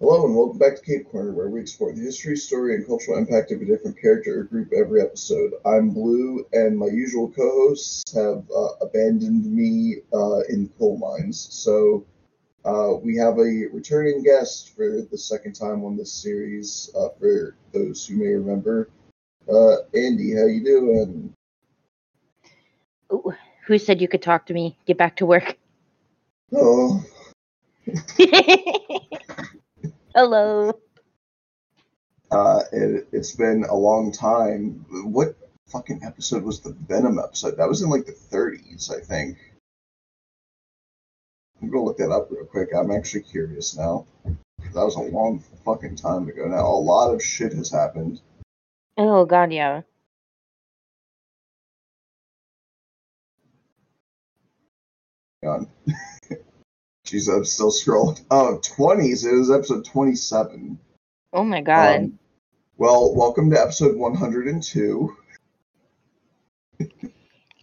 Hello and welcome back to Cape Corner, where we explore the history, story, and cultural impact of a different character or group every episode. I'm Blue, and my usual co-hosts have abandoned me in coal mines, so we have a returning guest for the second time on this series, for those who may remember. Andy, how you doing? Ooh, who said you could talk to me? Get back to work. Oh. Hello. It's been a long time. What fucking episode was the Venom episode? That was in like the 30s, I think. I'm gonna look that up real quick. I'm actually curious now. That was a long fucking time ago now. A lot of shit has happened. Oh god, yeah. Hang on. Jeez, I'm still scrolling. Oh, 20s. It was episode 27. Oh, my God. Well, welcome to episode 102.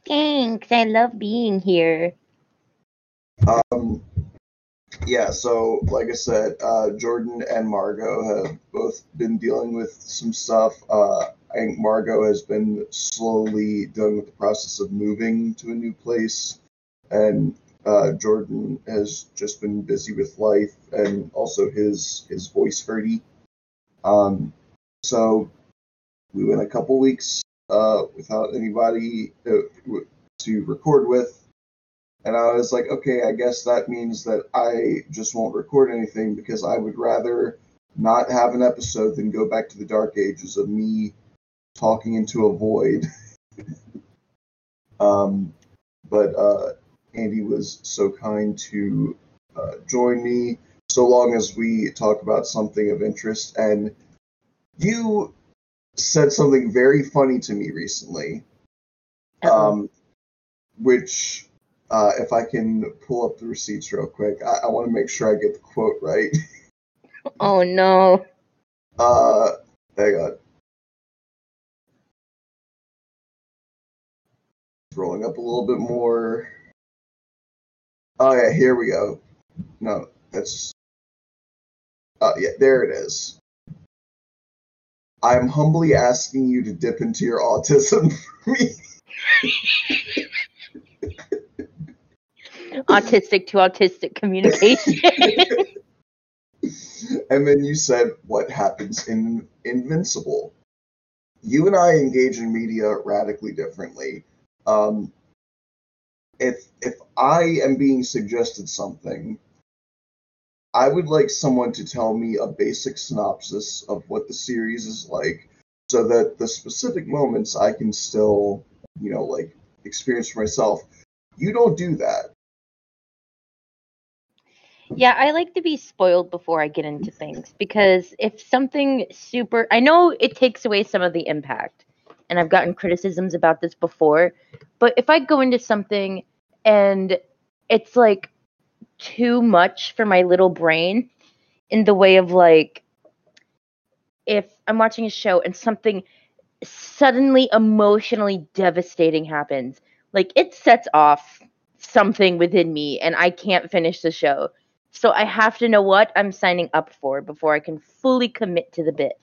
Thanks. I love being here. Yeah, so, like I said, Jordan and Margot have both been dealing with some stuff. I think Margot has been slowly dealing with the process of moving to a new place, and Jordan has just been busy with life, and also his voice hurty. So we went a couple weeks without anybody to record with, and I was like, okay, I guess that means that I just won't record anything, because I would rather not have an episode than go back to the dark ages of me talking into a void. But Andy was so kind to join me, so long as we talk about something of interest. And you said something very funny to me recently, which, if I can pull up the receipts real quick, I want to make sure I get the quote right. Oh, no. Hang on. Rolling up a little bit more. Oh, yeah, here we go. No, that's... Oh, yeah, there it is. I'm humbly asking you to dip into your autism for me. Autistic to autistic communication. And then you said, what happens in Invincible? You and I engage in media radically differently. If I am being suggested something, I would like someone to tell me a basic synopsis of what the series is like, so that the specific moments I can still, you know, like, experience for myself. You don't do that. Yeah, I like to be spoiled before I get into things, because if something super... I know it takes away some of the impact, and I've gotten criticisms about this before, but if I go into something and it's, like, too much for my little brain, in the way of, like, if I'm watching a show and something suddenly emotionally devastating happens, like, it sets off something within me, and I can't finish the show. So I have to know what I'm signing up for before I can fully commit to the bit.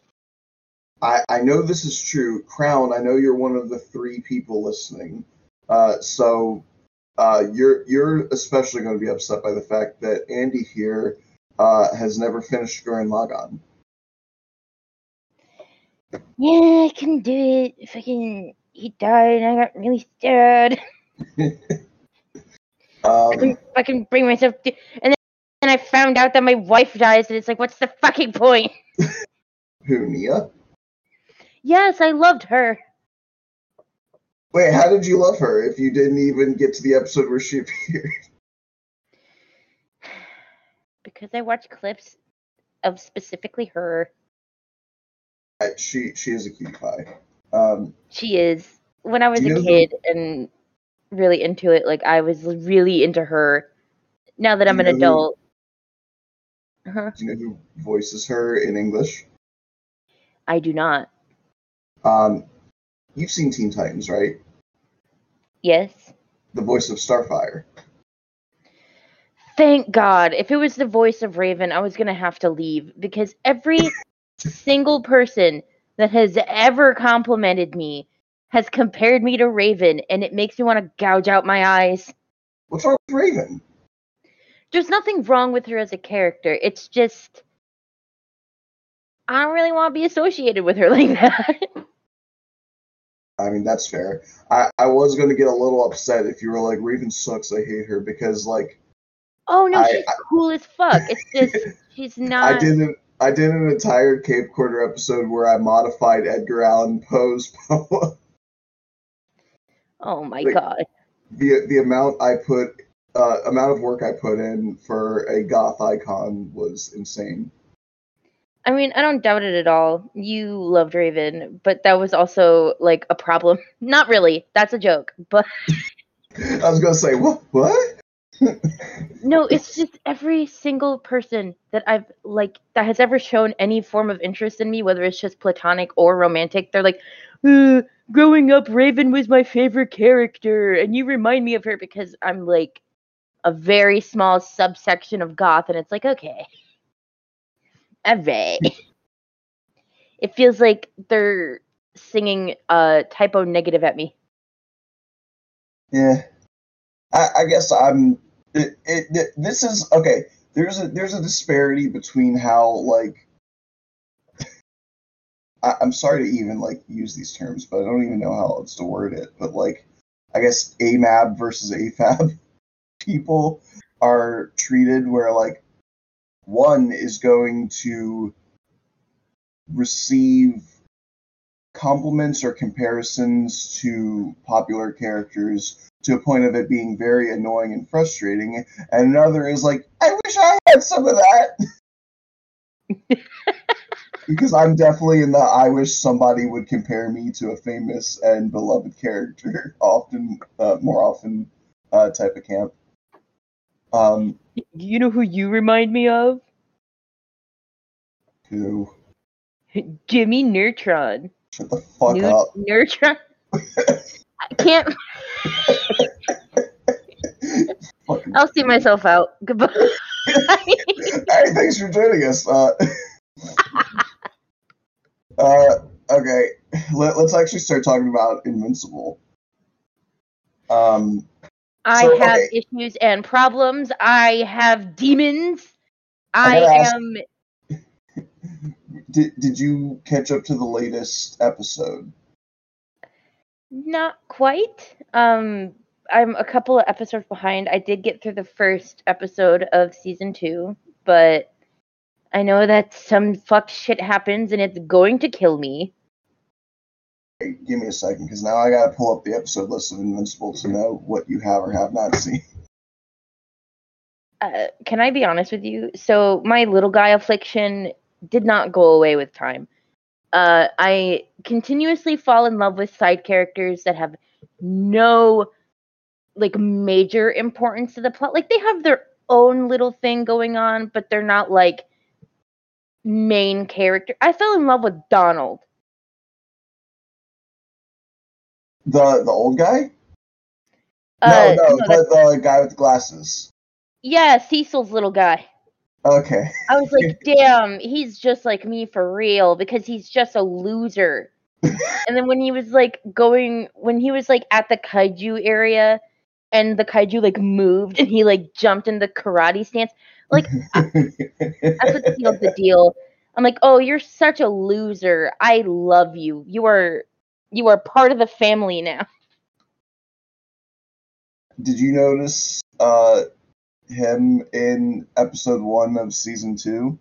I know this is true. Crown, I know you're one of the three people listening, so... You're especially going to be upset by the fact that Andy here has never finished Gurren Lagann. Yeah, I couldn't do it. Fucking, he died, and I got really sad. I couldn't fucking bring myself to. And then I found out that my wife dies, and it's like, what's the fucking point? Who, Nia? Yes, I loved her. Wait, how did you love her if you didn't even get to the episode where she appeared? Because I watched clips of specifically her. She is a cutie pie. She is. When I was a kid and really into it, like, I was really into her. Now that I'm an adult. Do you know who voices her in English? I do not. You've seen Teen Titans, right? Yes. The voice of Starfire. Thank God. If it was the voice of Raven, I was going to have to leave, because every single person that has ever complimented me has compared me to Raven, and it makes me want to gouge out my eyes. What's wrong with Raven? There's nothing wrong with her as a character. It's just, I don't really want to be associated with her like that. I mean, that's fair. I was going to get a little upset if you were like, Raven sucks, I hate her, because, like... Oh, no, she's cool as fuck. It's just, she's not... I did an entire Cape Quarter episode where I modified Edgar Allan Poe's poem. Oh, my God. The amount of work I put in for a goth icon was insane. I mean, I don't doubt it at all. You loved Raven, but that was also, like, a problem. Not really. That's a joke, but... I was going to say, what? No, it's just every single person that I've, like, that has ever shown any form of interest in me, whether it's just platonic or romantic, they're like, growing up, Raven was my favorite character, and you remind me of her, because I'm, like, a very small subsection of goth, and it's like, okay. All right. It feels like they're singing typo negative at me. Yeah. I guess I'm... This is... Okay, there's a disparity between how, like... I'm sorry to even, like, use these terms, but I don't even know how else to word it. But, like, I guess AMAB versus AFAB people are treated where, like, one is going to receive compliments or comparisons to popular characters to a point of it being very annoying and frustrating, and another is like, I wish I had some of that! Because I'm definitely in the I wish somebody would compare me to a famous and beloved character, more often, type of camp. You know who you remind me of? Who? Jimmy Neutron. Shut the fuck up. Neutron? I can't... I'll see myself out. Goodbye. Hey, thanks for joining us. Okay, let's actually start talking about Invincible. I have issues and problems. I have demons. Did you catch up to the latest episode? Not quite. I'm a couple of episodes behind. I did get through the first episode of season 2, but I know that some fucked shit happens and it's going to kill me. Hey, give me a second, because now I gotta pull up the episode list of Invincible to know what you have or have not seen. Can I be honest with you? So my little guy affliction did not go away with time. I continuously fall in love with side characters that have no, like, major importance to the plot. Like, they have their own little thing going on, but they're not, like, main character. I fell in love with Donald. The old guy? No, the guy with the glasses. Yeah, Cecil's little guy. Okay. I was like, damn, he's just like me for real, because he's just a loser. And then when he was at the kaiju area and the kaiju, like, moved and he, like, jumped in the karate stance, like, that's what sealed the deal. I'm like, oh, you're such a loser. I love you. You are part of the family now. Did you notice him in episode 1 of season 2?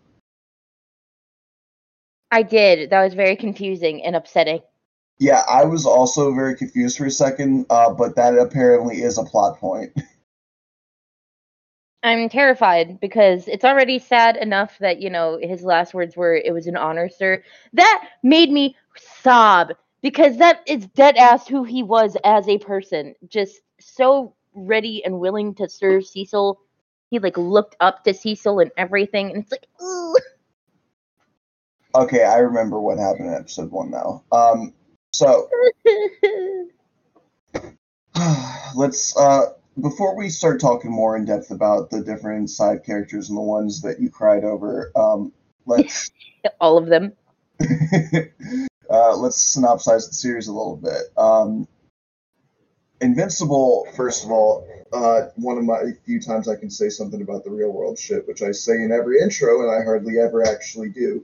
I did. That was very confusing and upsetting. Yeah, I was also very confused for a second, but that apparently is a plot point. I'm terrified, because it's already sad enough that, you know, his last words were, it was an honor, sir. That made me sob, because that is dead-ass who he was as a person. Just so ready and willing to serve Cecil. He, like, looked up to Cecil and everything, and it's like, ooh. Okay, I remember what happened in episode 1 now. So, let's Before we start talking more in depth about the different side characters and the ones that you cried over, let's all of them. Let's synopsize the series a little bit. Invincible, first of all, one of my few times I can say something about the real world shit, which I say in every intro and I hardly ever actually do,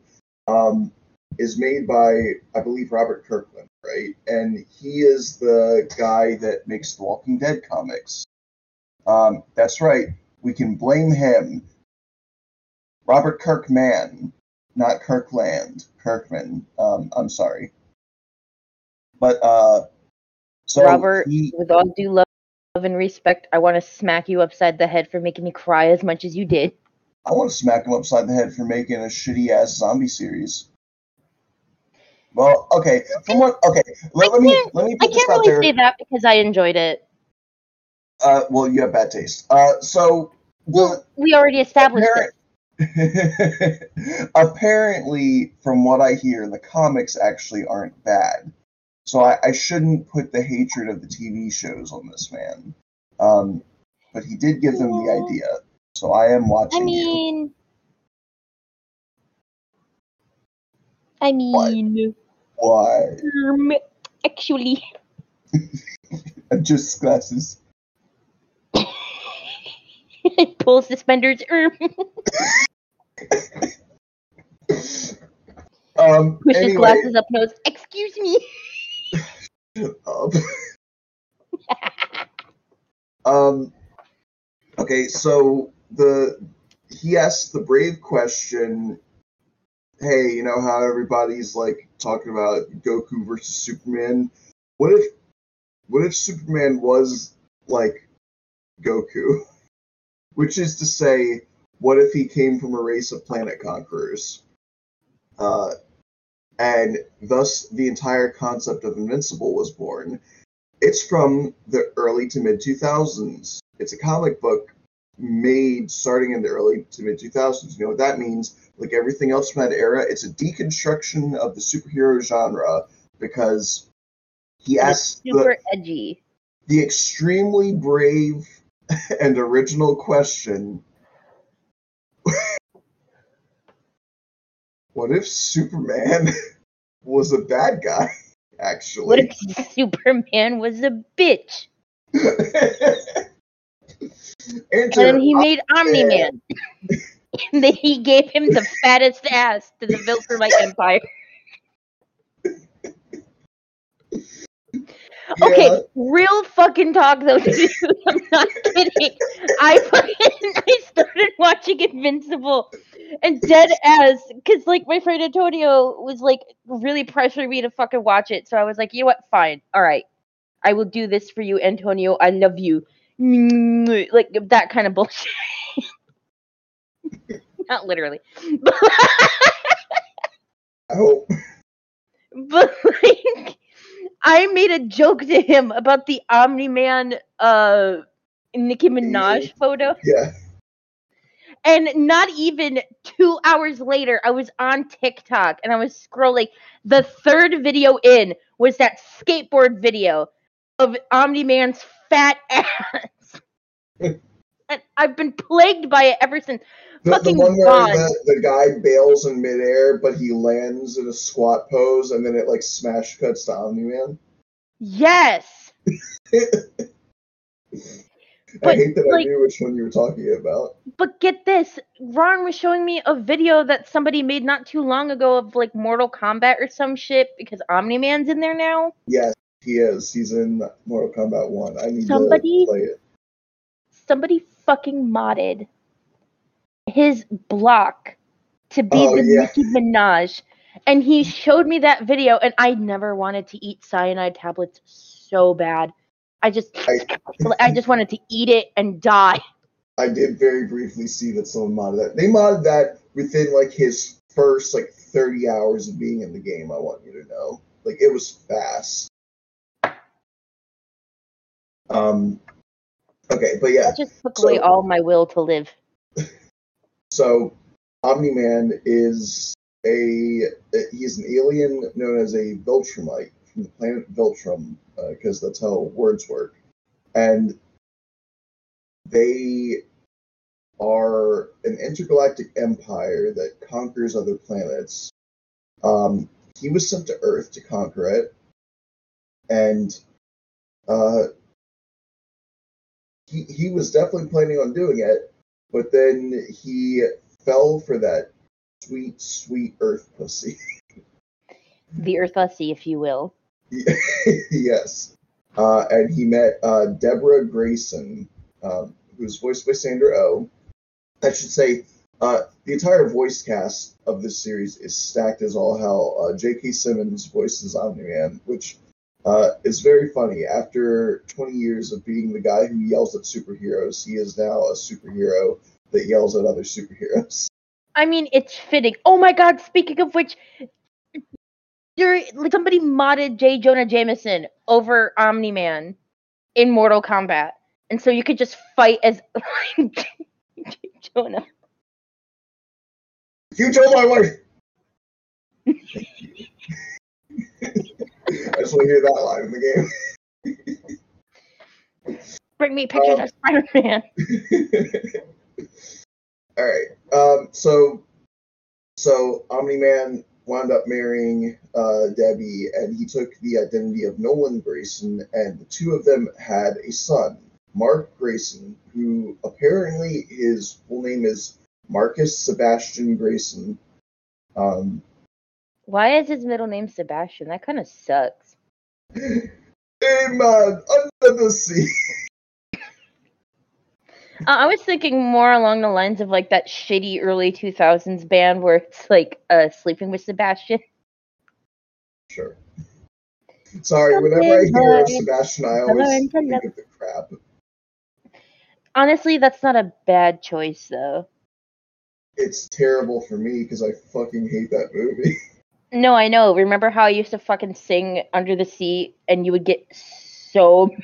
is made by, I believe, Robert Kirkman, right? And he is the guy that makes The Walking Dead comics. That's right. We can blame him. Robert Kirkman, not Kirkland. Kirkman. I'm sorry. But, so Robert, with all due love and respect, I want to smack you upside the head for making me cry as much as you did. I want to smack him upside the head for making a shitty-ass zombie series. Well, okay. From what? Okay, let me put this out there. I can't really say that because I enjoyed it. Well, you have bad taste. Well, we already established it. Apparently, from what I hear, the comics actually aren't bad. So I shouldn't put the hatred of the TV shows on this man. But he did give them the idea. So I am watching Why? Actually. Just glasses. Pull suspenders. Pushes glasses up nose. Excuse me. Okay, so he asked the brave question, hey, you know how everybody's like talking about Goku versus Superman? What if Superman was like Goku? Which is to say, what if he came from a race of planet conquerors? And thus, the entire concept of Invincible was born. It's from the early to mid-2000s. It's a comic book made starting in the early to mid-2000s. You know what that means? Like everything else from that era, it's a deconstruction of the superhero genre because he asks the extremely brave and original question, what if Superman was a bad guy, actually? What if Superman was a bitch? And then he made Omni-Man. And then he gave him the fattest ass to the Viltrumite Empire. Yeah. Okay, real fucking talk, though, dude. I'm not kidding. I started watching Invincible and dead ass, because, like, my friend Antonio was, like, really pressuring me to fucking watch it, so I was like, you know what, fine, alright. I will do this for you, Antonio, I love you. Like, that kind of bullshit. Not literally. Oh. But, like, I made a joke to him about the Omni-Man Nicki Minaj photo. Yeah. And not even 2 hours later, I was on TikTok and I was scrolling. The third video in was that skateboard video of Omni-Man's fat ass. And I've been plagued by it ever since. The one where the guy bails in midair, but he lands in a squat pose, and then it, like, smash cuts to Omni-Man? Yes! I hate that, like, I knew which one you were talking about. But get this, Ron was showing me a video that somebody made not too long ago of, like, Mortal Kombat or some shit, because Omni-Man's in there now? Yes, he is. He's in Mortal Kombat 1. I need to play it. Somebody fucking modded his block to be Nicki Minaj, and he showed me that video, and I never wanted to eat cyanide tablets so bad. I just wanted to eat it and die. I did very briefly see that someone modded that. They modded that within like his first like 30 hours of being in the game. I want you to know, like, it was fast. Okay, but yeah, I just took away all my will to live. So, Omni-Man is he's an alien known as a Viltrumite from the planet Viltrum, because that's how words work. And They are an intergalactic empire that conquers other planets. He was sent to Earth to conquer it, and he was definitely planning on doing it, but then he fell for that sweet, sweet Earth pussy. The Earth pussy, if you will. Yes. And he met Deborah Grayson, who's voiced by Sandra Oh. I should say, the entire voice cast of this series is stacked as all hell. J.K. Simmons voices Omni-Man, which is very funny. After 20 years of being the guy who yells at superheroes, he is now a superhero that yells at other superheroes. I mean, it's fitting. Oh my god, speaking of which, somebody modded J. Jonah Jameson over Omni-Man in Mortal Kombat. And so you could just fight as J. Jonah. You told my wife! Thank you. I just want to hear that live in the game. Bring me pictures of Spider-Man. Alright, so Omni-Man wound up marrying Debbie, and he took the identity of Nolan Grayson, and the two of them had a son, Mark Grayson, who apparently his full name is Marcus Sebastian Grayson. Why is his middle name Sebastian? That kind of sucks. Hey man, under the sea. I was thinking more along the lines of like that shitty early 2000s band where it's like Sleeping with Sebastian. Sure. Sorry, whenever I hear Sebastian, I always think of the crab. Honestly, that's not a bad choice, though. It's terrible for me because I fucking hate that movie. No, I know. Remember how I used to fucking sing Under the Sea and you would get so mad?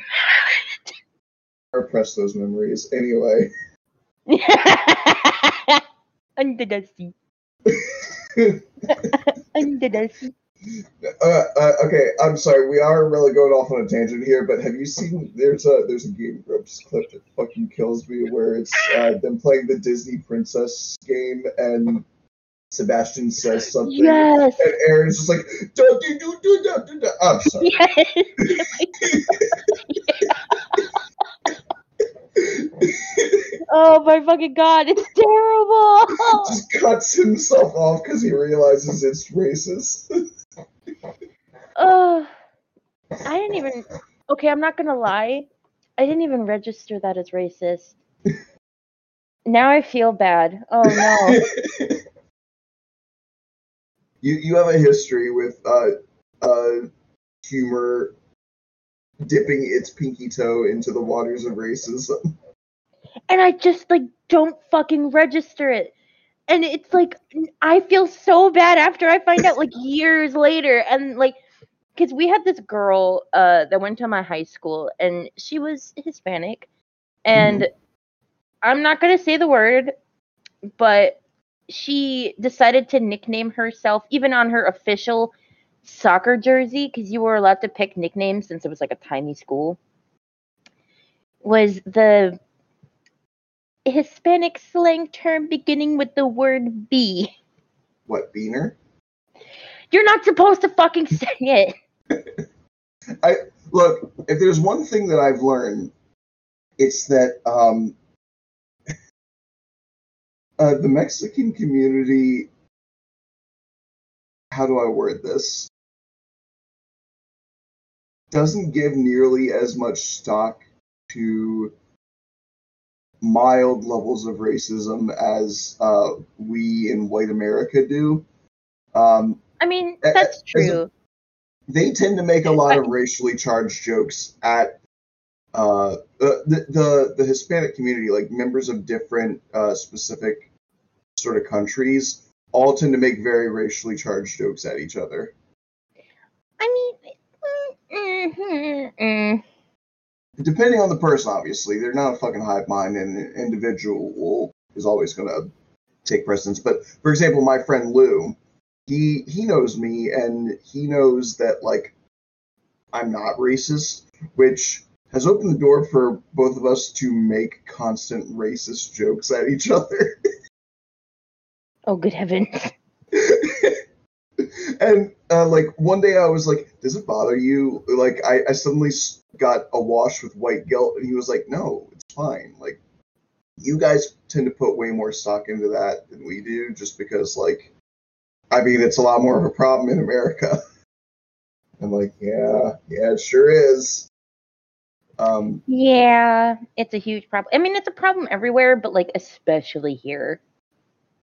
I repress those memories anyway. Under the sea. Under the sea. Okay, I'm sorry. We are really going off on a tangent here, but have you seen there's a Game Grumps clip that fucking kills me where it's them playing the Disney Princess game and Sebastian says something, yes, and Aaron's just like da, da, da, da, da, da. I'm sorry. Yes. Oh my fucking god, it's terrible! He just cuts himself off because he realizes it's racist. Oh, I didn't even... Okay, I'm not gonna lie. I didn't even register that as racist. Now I feel bad. Oh no. You have a history with humor dipping its pinky toe into the waters of racism. And I just, like, don't fucking register it. And it's, like, I feel so bad after I find out, like, years later. And, like, because we had this girl that went to my high school, and she was Hispanic. And I'm not going to say the word, but she decided to nickname herself, even on her official soccer jersey, because you were allowed to pick nicknames since it was, like, a tiny school, was the... Hispanic slang term beginning with the word B. What, beaner? You're not supposed to fucking say it. Look, if there's one thing that I've learned, it's that the Mexican community, how do I word this, doesn't give nearly as much stock to mild levels of racism as we in white America do. I mean, that's true. They tend to make a lot of racially charged jokes at the Hispanic community, like members of different specific sort of countries all tend to make very racially charged jokes at each other. I mean... Depending on the person, obviously. They're not a fucking hive mind, and an individual is always going to take precedence. But, for example, my friend Lou, he knows me, and he knows that, like, I'm not racist, which has opened the door for both of us to make constant racist jokes at each other. Oh, good heavens. And, one day I was like, does it bother you? Like, I suddenly got awash with white guilt, and he was like, no, it's fine. Like, you guys tend to put way more stock into that than we do, just because, like, I mean, it's a lot more of a problem in America. I'm like, yeah, it sure is. Yeah, it's a huge problem. I mean, it's a problem everywhere, but, like, especially here.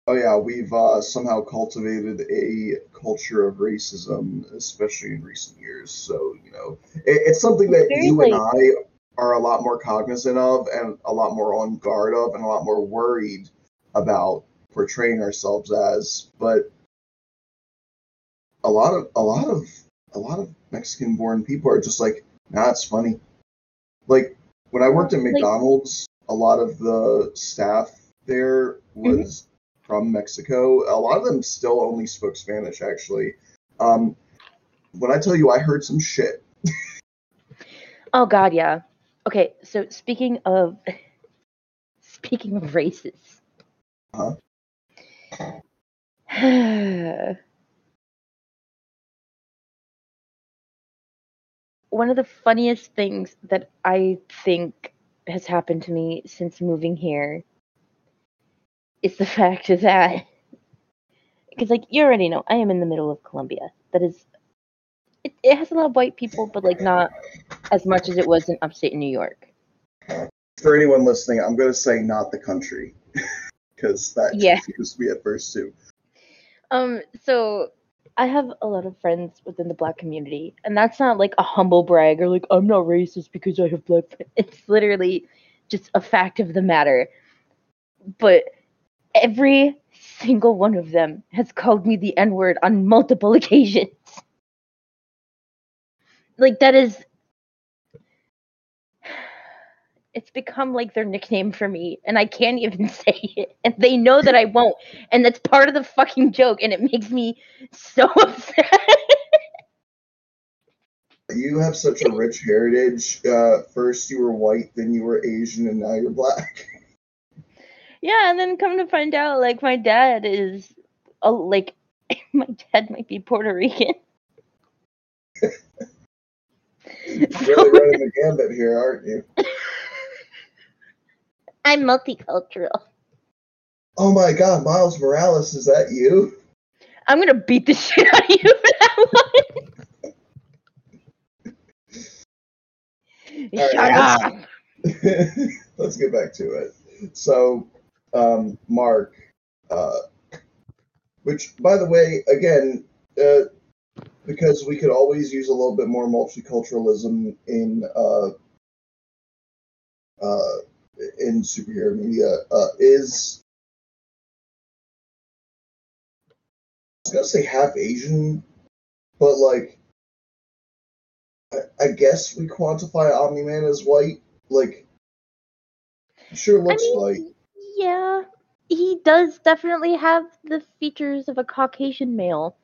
Oh yeah, we've somehow cultivated a culture of racism, especially in recent years. So, you know, it's something that you and I are a lot more cognizant of and a lot more on guard of and a lot more worried about portraying ourselves as. But a lot of Mexican-born people are just like, nah, it's funny. Like, when I worked at McDonald's, a lot of the staff there was... Mm-hmm. From Mexico. A lot of them still only spoke Spanish, actually. When I tell you, I heard some shit. Oh, God, yeah. Okay, so speaking of races. Huh? One of the funniest things that I think has happened to me since moving here is the fact that, because, like, you already know, I am in the middle of Colombia. That is, it has a lot of white people, but, like, not as much as it was in upstate New York. For anyone listening, I'm going to say not the country, because that confused me at first, too. So, I have a lot of friends within the black community, and that's not, like, a humble brag or, like, I'm not racist because I have black friends. It's literally just a fact of the matter. But... every single one of them has called me the N-word on multiple occasions. Like, that is... it's become, like, their nickname for me, and I can't even say it. And they know that I won't, and that's part of the fucking joke, and it makes me so upset. You have such a rich heritage. First you were white, then you were Asian, and now you're black. Yeah, and then come to find out, like, my dad is, my dad might be Puerto Rican. You're really running the gambit here, aren't you? I'm multicultural. Oh my God, Miles Morales, is that you? I'm gonna beat the shit out of you for that one. Shut up! Let's get back to it. So... Mark, which, by the way, again, because we could always use a little bit more multiculturalism in superhero media, is, I was gonna say half Asian, but, like, I guess we quantify Omni-Man as white. Like, he sure looks white. Yeah, he does definitely have the features of a Caucasian male.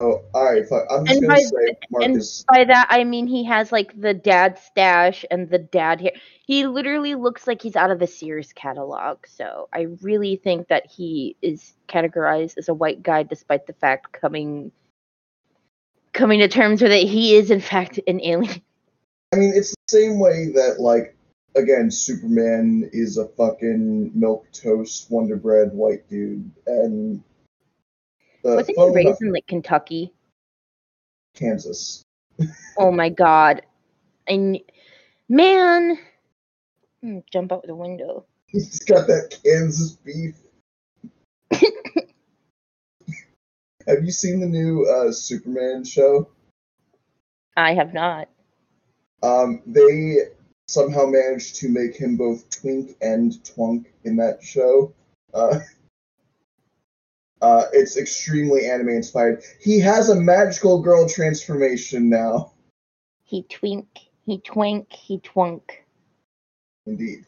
Oh, all right, fine. I'm just going to say Marcus. And by that, I mean he has, like, the dad stash and the dad hair. He literally looks like he's out of the Sears catalog, so I really think that he is categorized as a white guy, despite the fact coming to terms with it, he is, in fact, an alien. I mean, it's the same way that, like, again, Superman is a fucking milquetoast, Wonder Bread white dude, and... wasn't he raised in, like, Kentucky? Kansas. Oh my God. And, man... I'm gonna jump out the window. He's got that Kansas beef. Have you seen the new Superman show? I have not. They... somehow managed to make him both twink and twunk in that show. It's extremely anime-inspired. He has a magical girl transformation now. He twink, he twink, he twunk. Indeed.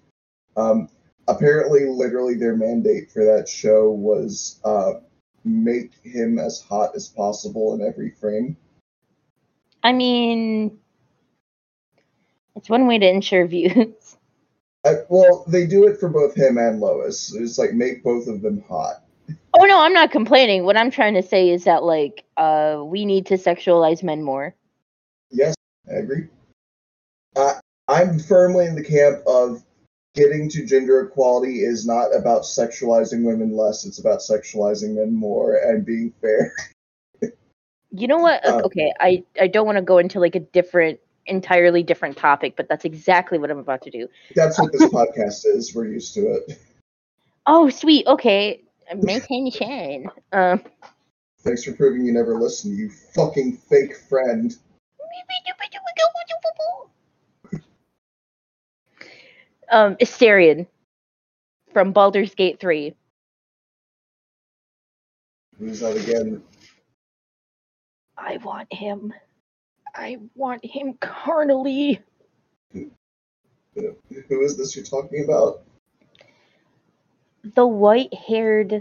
Apparently, literally, their mandate for that show was make him as hot as possible in every frame. I mean... It's one way to ensure views. Well, they do it for both him and Lois. It's like, make both of them hot. Oh, no, I'm not complaining. What I'm trying to say is that, like, we need to sexualize men more. Yes, I agree. I'm firmly in the camp of getting to gender equality is not about sexualizing women less. It's about sexualizing men more and being fair. You know what? Okay, I don't want to go into, like, a different, entirely different topic, but that's exactly what I'm about to do. That's what this podcast is. We're used to it. Oh, sweet. Okay. Maintain Shane. Thanks for proving you never listen, you fucking fake friend. Astarion from Baldur's Gate 3. Who's that again? I want him. I want him carnally. Who is this you're talking about? The white-haired,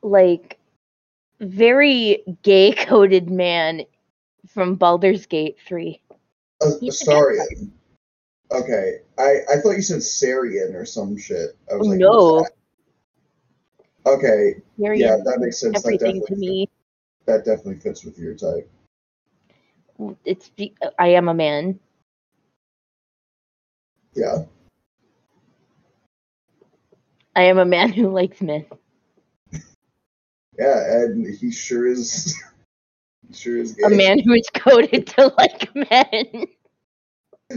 like, very gay-coded man from Baldur's Gate 3. Astarion. Okay. I thought you said Sarian or some shit. I was like, no. Okay. Sarian, yeah, that makes sense. Everything to me. That definitely fits with your type. I am a man. Yeah. I am a man who likes men. Yeah, and he sure is gay. A man who is coded to like men.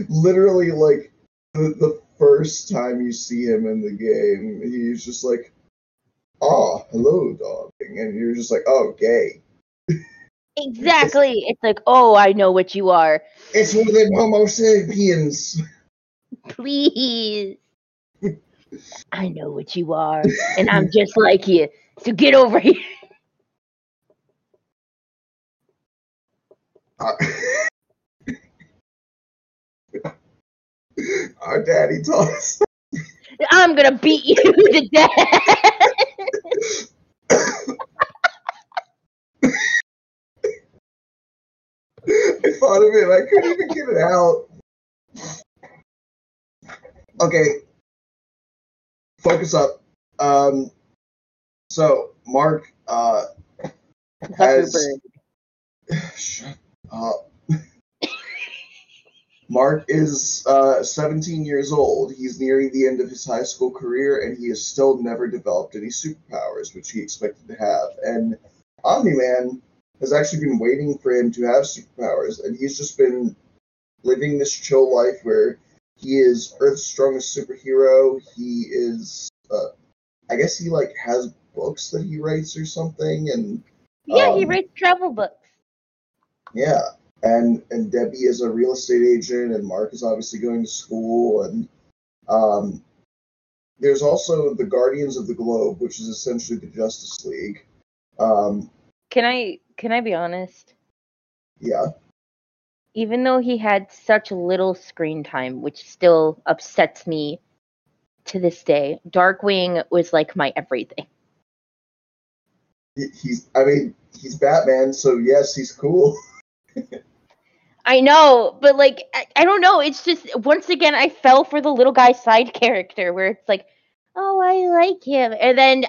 Literally, like, the first time you see him in the game, he's just like, ah, hello, darling. And you're just like, oh, gay. Exactly. It's like, oh, I know what you are. It's one of them Homo sapiens. Please. I know what you are, and I'm just like you, so get over here. Our daddy taught us. I'm going to beat you to death. I thought of it. I couldn't even get it out. Okay. Focus up. So, Mark has... Shut up. Mark is 17 years old. He's nearing the end of his high school career, and he has still never developed any superpowers, which he expected to have. And Omni-Man has actually been waiting for him to have superpowers, and he's just been living this chill life where... He is Earth's strongest superhero. He is, I guess he, like, has books that he writes or something, and... Yeah, he writes travel books. Yeah, and Debbie is a real estate agent, and Mark is obviously going to school, and, there's also the Guardians of the Globe, which is essentially the Justice League. Can I be honest? Yeah. Even though he had such little screen time, which still upsets me to this day, Darkwing was like my everything. He's Batman, so yes, he's cool. I know, but like, I don't know. It's just, once again, I fell for the little guy side character where it's like, oh, I like him. And then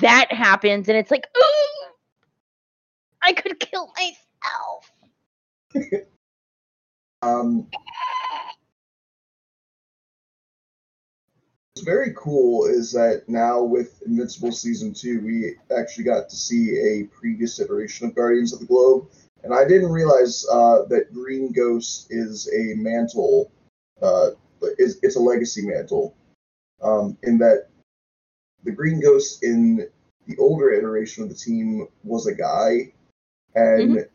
that happens, and it's like, ooh, I could kill myself. What's very cool is that now with Invincible Season 2, we actually got to see a previous iteration of Guardians of the Globe, and I didn't realize that Green Ghost is a mantle, it's a legacy mantle, in that the Green Ghost in the older iteration of the team was a guy, and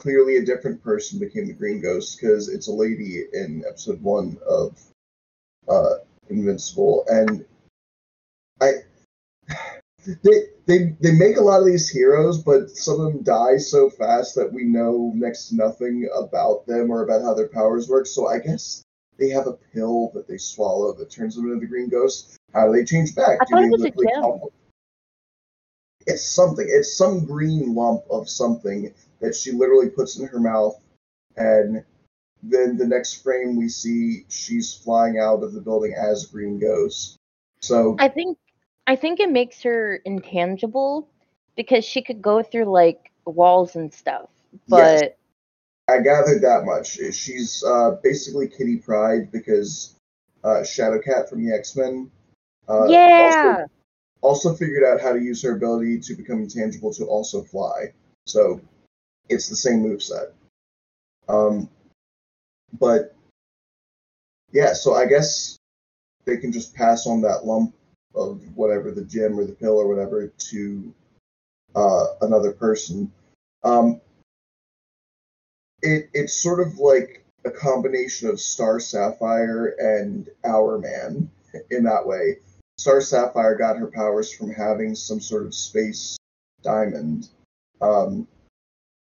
clearly a different person became the Green Ghost, because it's a lady in episode 1 of Invincible, and they make a lot of these heroes, but some of them die so fast that we know next to nothing about them or about how their powers work, so I guess they have a pill that they swallow that turns them into the Green Ghost. How do they change back? I thought it was a gem. It's something. It's some green lump of something that she literally puts in her mouth, and Then the next frame we see she's flying out of the building as Green Ghost. So I think it makes her intangible because she could go through like walls and stuff. But yes, I gathered that much. She's basically Kitty Pryde because Shadowcat from the X-Men. Also figured out how to use her ability to become intangible to also fly. So it's the same moveset. But yeah, so I guess they can just pass on that lump of whatever, the gem or the pill or whatever, to another person. It's sort of like a combination of Star Sapphire and Hourman in that way. Star Sapphire got her powers from having some sort of space diamond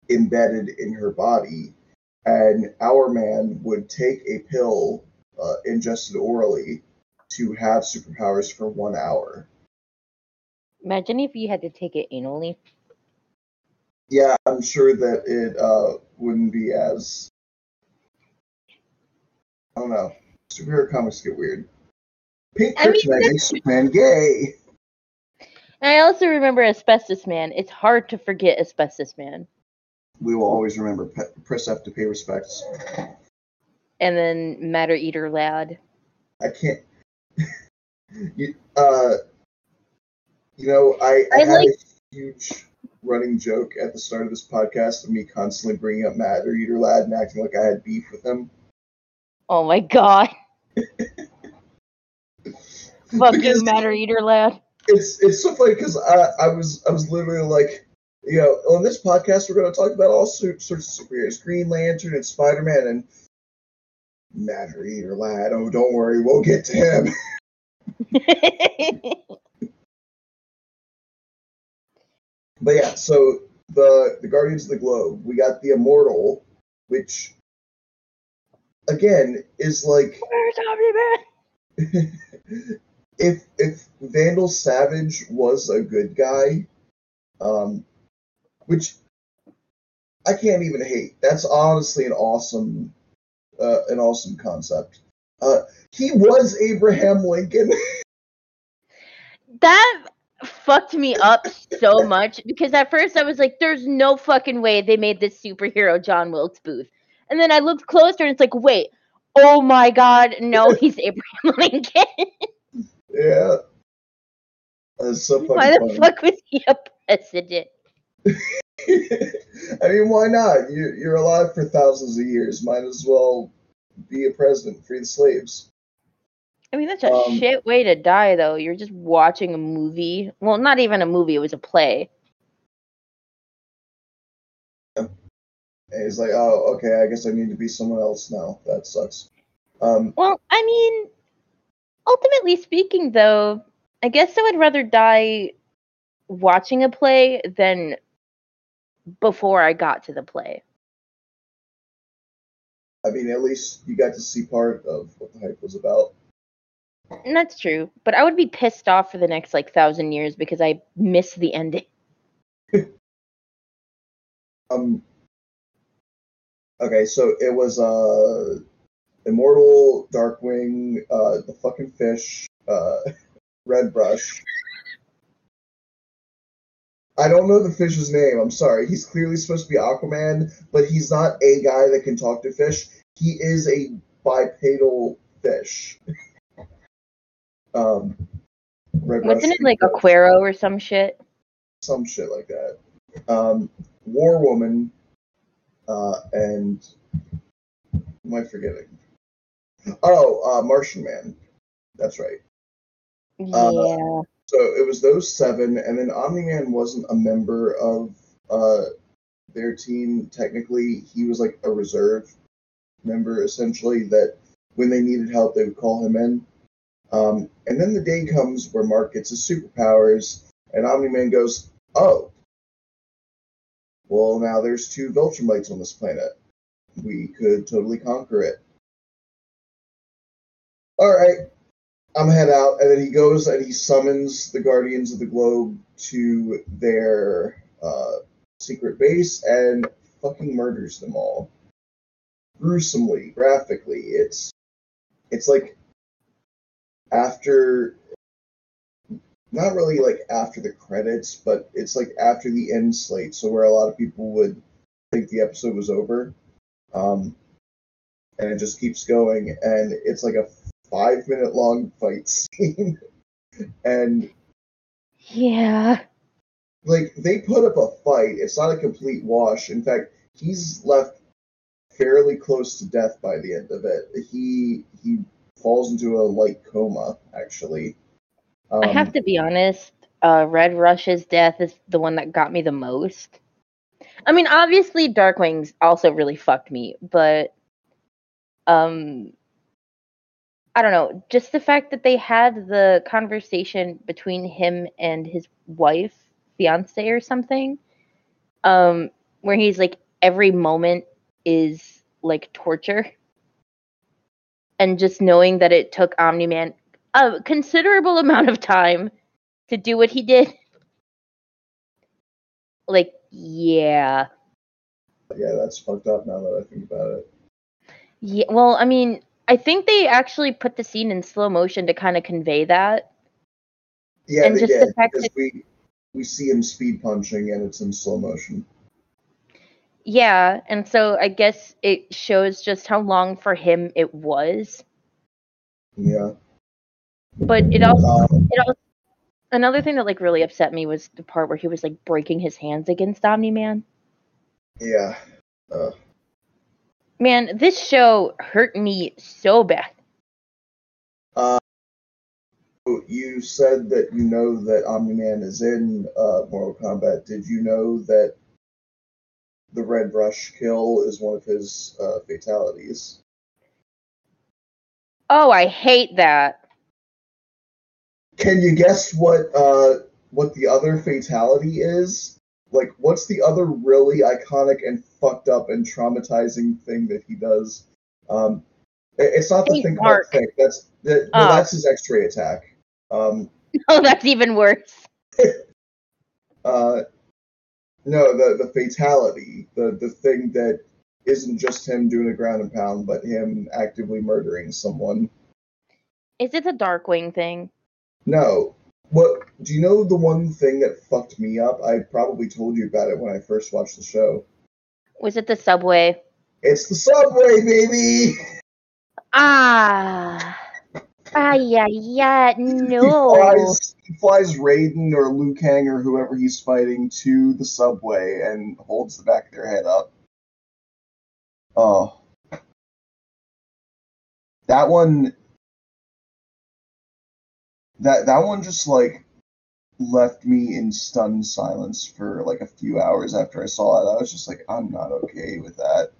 embedded in her body, and Hourman would take a pill ingested orally to have superpowers for 1 hour. Imagine if you had to take it anally. Yeah, I'm sure that it wouldn't be as... I don't know. Superhero comics get weird. Pink Kryptonite makes Superman gay! I also remember Asbestos Man. It's hard to forget Asbestos Man. We will always remember Press F to pay respects. And then Matter Eater Lad. I can't... I had a huge... running joke at the start of this podcast of me constantly bringing up Matter Eater Lad and acting like I had beef with him. Oh my god. Fuck you, Matter Eater Lad. It's so funny because I was literally like, you know, on this podcast we're going to talk about all sorts of superheroes, Green Lantern and Spider-Man, and Matter Eater Lad, oh don't worry, we'll get to him. But yeah, so the Guardians of the Globe, we got the Immortal, which, again, is like... Where's Omni-Man? if Vandal Savage was a good guy, which I can't even hate. That's honestly an awesome concept. He was Abraham Lincoln. That... fucked me up so much because at first I was like, there's no fucking way they made this superhero John Wilkes Booth. And then I looked closer and it's like, wait, oh my god, no, he's Abraham Lincoln. Yeah. That's so fucking why the funny. Fuck was he a president? I mean, why not? You're alive for thousands of years. Might as well be a president, free the slaves. I mean, that's a shit way to die, though. You're just watching a movie. Well, not even a movie. It was a play. And it's like, oh, okay, I guess I need to be someone else now. That sucks. Well, I mean, ultimately speaking, though, I guess I would rather die watching a play than before I got to the play. I mean, at least you got to see part of what the hype was about. And that's true, but I would be pissed off for the next, 1,000 years because I missed the ending. Okay, so it was, Immortal, Darkwing, the fucking fish, Red Brush. I don't know the fish's name, I'm sorry. He's clearly supposed to be Aquaman, but he's not a guy that can talk to fish. He is a bipedal fish. Wasn't it like Aquero or some shit? Some shit like that. War Woman, and am I forgetting? Oh, Martian Man. That's right. Yeah. So it was those seven, and then Omni-Man wasn't a member of their team technically. He was like a reserve member essentially that when they needed help they would call him in. And then the day comes where Mark gets his superpowers, and Omni-Man goes, oh, well, now there's 2 Viltrumites on this planet. We could totally conquer it. All right, I'm head out. And then he goes and he summons the Guardians of the Globe to their secret base and fucking murders them all. gruesomely, graphically. It's like after, not really like after the credits, but it's like after the end slate, so where a lot of people would think the episode was over. And it just keeps going, and it's like a 5-minute long fight scene. And yeah, like they put up a fight. It's not a complete wash. In fact, he's left fairly close to death by the end of it. He falls into a light coma, actually. I have to be honest, Red Rush's death is the one that got me the most. I mean, obviously Darkwing's also really fucked me, but I don't know, just the fact that they had the conversation between him and his wife, fiance or something, where he's like, every moment is like torture. And just knowing that it took Omni-Man a considerable amount of time to do what he did. Like, yeah. Yeah, that's fucked up now that I think about it. Yeah, well, I mean, I think they actually put the scene in slow motion to kind of convey that. Yeah, and just the fact that we see him speed punching and it's in slow motion. Yeah, and so I guess it shows just how long for him it was. Yeah. But it also, another thing that like really upset me was the part where he was like breaking his hands against Omni-Man. Yeah. Man, this show hurt me so bad. You said that you know that Omni-Man is in Mortal Kombat. Did you know that the Red Rush kill is one of his fatalities? Oh, I hate that. Can you guess what the other fatality is? Like, what's the other really iconic and fucked up and traumatizing thing that he does? It's not the think about thing. No, that's his X-ray attack. No, that's even worse. No, the fatality, the thing that isn't just him doing a ground and pound, but him actively murdering someone. Is it the Darkwing thing? No. What, do you know the one thing that fucked me up? I probably told you about it when I first watched the show. Was it the subway? It's the subway, baby! No. He flies Raiden or Liu Kang or whoever he's fighting to the subway and holds the back of their head up. Oh. That one... That one just, like, left me in stunned silence for, like, a few hours after I saw it. I was just like, I'm not okay with that.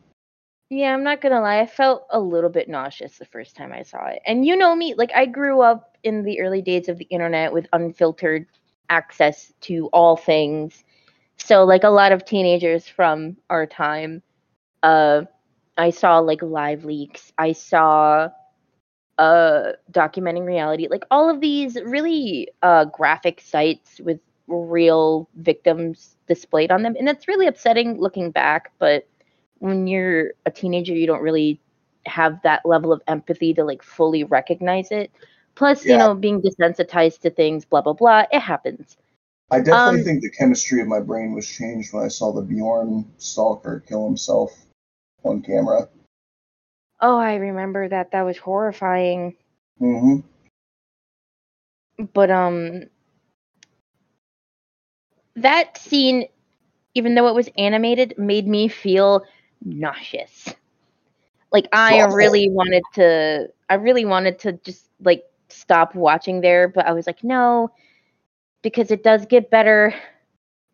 Yeah, I'm not gonna lie. I felt a little bit nauseous the first time I saw it. And you know me. Like, I grew up in the early days of the internet with unfiltered access to all things. So, like, a lot of teenagers from our time, I saw, like, live leaks. I saw... documenting reality, like all of these really graphic sites with real victims displayed on them, and it's really upsetting looking back, but when you're a teenager you don't really have that level of empathy to like fully recognize it, plus you know, being desensitized to things, blah blah blah, it happens. I definitely think the chemistry of my brain was changed when I saw the Bjorn stalker kill himself on camera. Oh, I remember that. That was horrifying. Mm-hmm. But, that scene, even though it was animated, made me feel nauseous. Like, I really wanted to just, like, stop watching there, but I was like, no, because it does get better.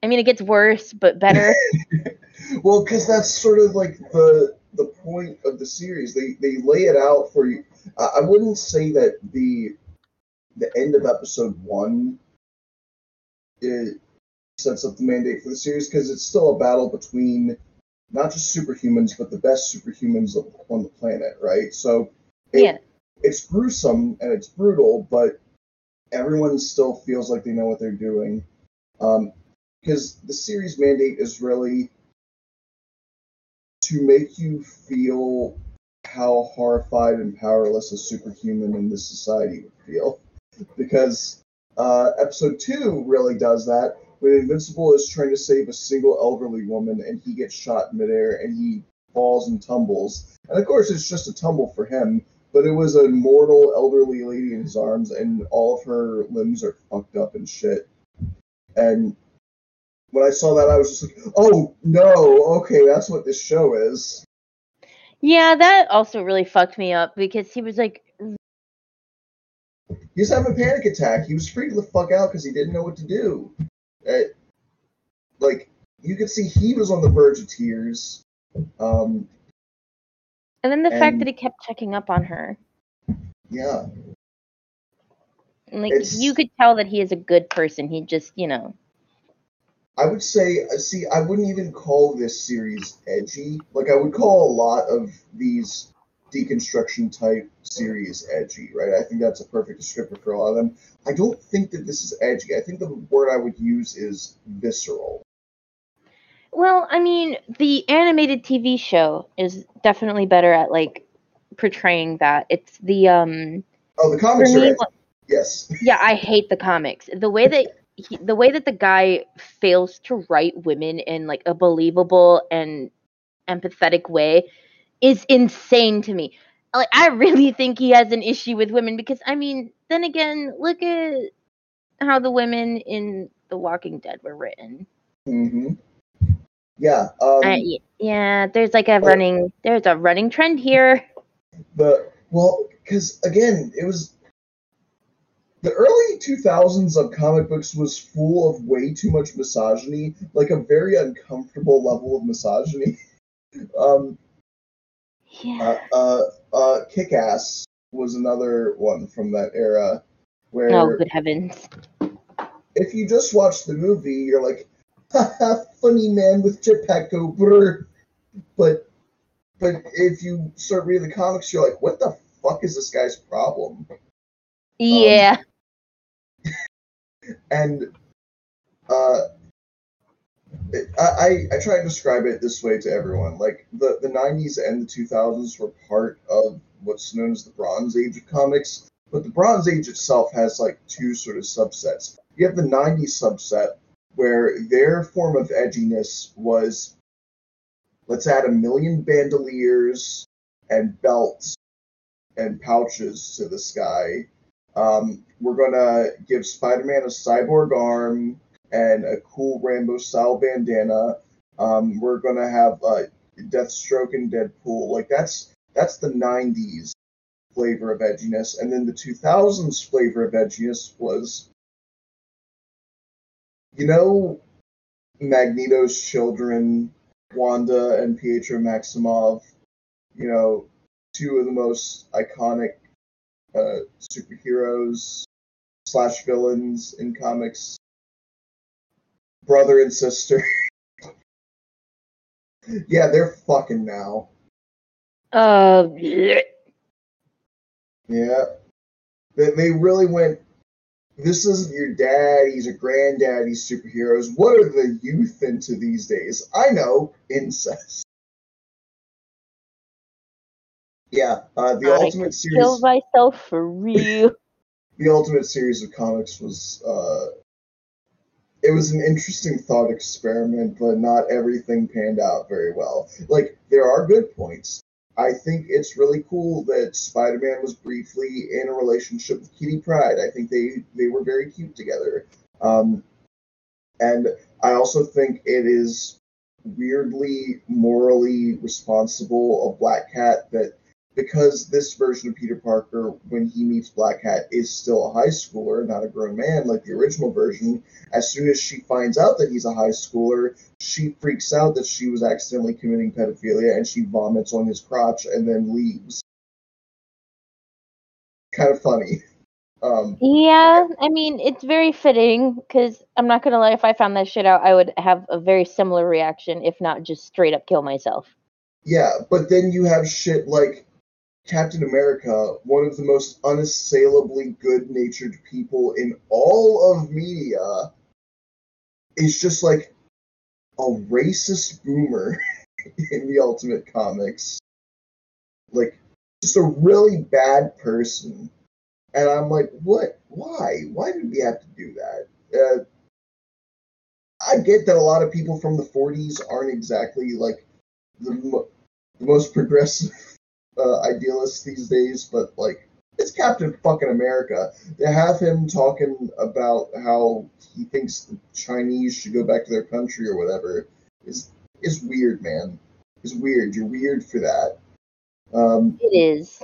I mean, it gets worse, but better. Well, because that's sort of, like, the point of the series. They lay it out for you. I wouldn't say that the end of episode 1 it sets up the mandate for the series, because it's still a battle between not just superhumans, but the best superhumans on the planet, right? So it's gruesome and it's brutal, but everyone still feels like they know what they're doing. Because the series mandate is really to make you feel how horrified and powerless a superhuman in this society would feel. Because episode 2 really does that, when Invincible is trying to save a single elderly woman, and he gets shot in midair, and he falls and tumbles. And of course, it's just a tumble for him, but it was a mortal elderly lady in his arms, and all of her limbs are fucked up and shit. And when I saw that, I was just like, oh, no, okay, that's what this show is. Yeah, that also really fucked me up, because he was like... He was having a panic attack. He was freaking the fuck out because he didn't know what to do. Like, you could see he was on the verge of tears. And then the fact that he kept checking up on her. Yeah. And like, you could tell that he is a good person. He just, you know. I would say, see, I wouldn't even call this series edgy. Like, I would call a lot of these deconstruction type series edgy, right? I think that's a perfect descriptor for a lot of them. I don't think that this is edgy. I think the word I would use is visceral. Well, I mean, the animated TV show is definitely better at, like, portraying that. It's the, Oh, the comics are edgy. Yes. Yeah, I hate the comics. The way that the guy fails to write women in, like, a believable and empathetic way is insane to me. Like, I really think he has an issue with women because, I mean, then again, look at how the women in The Walking Dead were written. Mm-hmm. Yeah. Yeah, there's like a running trend here. Because again, it was the early 2000s of comic books was full of way too much misogyny, like a very uncomfortable level of misogyny. Kick-Ass was another one from that era where, oh, good heavens. If you just watch the movie, you're like, funny man with jetpack go brr. But if you start reading the comics, you're like, what the fuck is this guy's problem? Yeah. I try to describe it this way to everyone. Like, the 90s and the 2000s were part of what's known as the Bronze Age of comics, but the Bronze Age itself has, like, two sort of subsets. You have the 90s subset, where their form of edginess was, let's add 1 million bandoliers and belts and pouches to this guy. We're going to give Spider-Man a cyborg arm and a cool Rambo-style bandana. We're going to have Deathstroke and Deadpool. Like, that's the 90s flavor of edginess. And then the 2000s flavor of edginess was... You know, Magneto's children, Wanda and Pietro Maximov, you know, two of the most iconic superheroes / villains in comics, brother and sister. Yeah, they're fucking now. Yeah. They really went... This isn't your daddy's or granddaddy's superheroes. What are the youth into these days? I know, incest. Yeah, Ultimate Series... Kill myself for real. The Ultimate Series of comics was... it was an interesting thought experiment, but not everything panned out very well. Like, there are good points. I think it's really cool that Spider-Man was briefly in a relationship with Kitty Pryde. I think they were very cute together. And I also think it is weirdly morally responsible of Black Cat that because this version of Peter Parker, when he meets Black Cat, is still a high schooler, not a grown man like the original version, as soon as she finds out that he's a high schooler, she freaks out that she was accidentally committing pedophilia, and she vomits on his crotch and then leaves. Kind of funny. Yeah, I mean, it's very fitting, because I'm not going to lie, if I found that shit out, I would have a very similar reaction, if not just straight up kill myself. Yeah, but then you have shit like Captain America, one of the most unassailably good-natured people in all of media, is just like a racist boomer in the Ultimate Comics. Like, just a really bad person. And I'm like, what? Why? Why did we have to do that? I get that a lot of people from the 40s aren't exactly, like, the most progressive idealists these days, but, like, it's Captain fucking America. They have him talking about how he thinks the Chinese should go back to their country or whatever. It's weird, man. It's weird. You're weird for that. It is.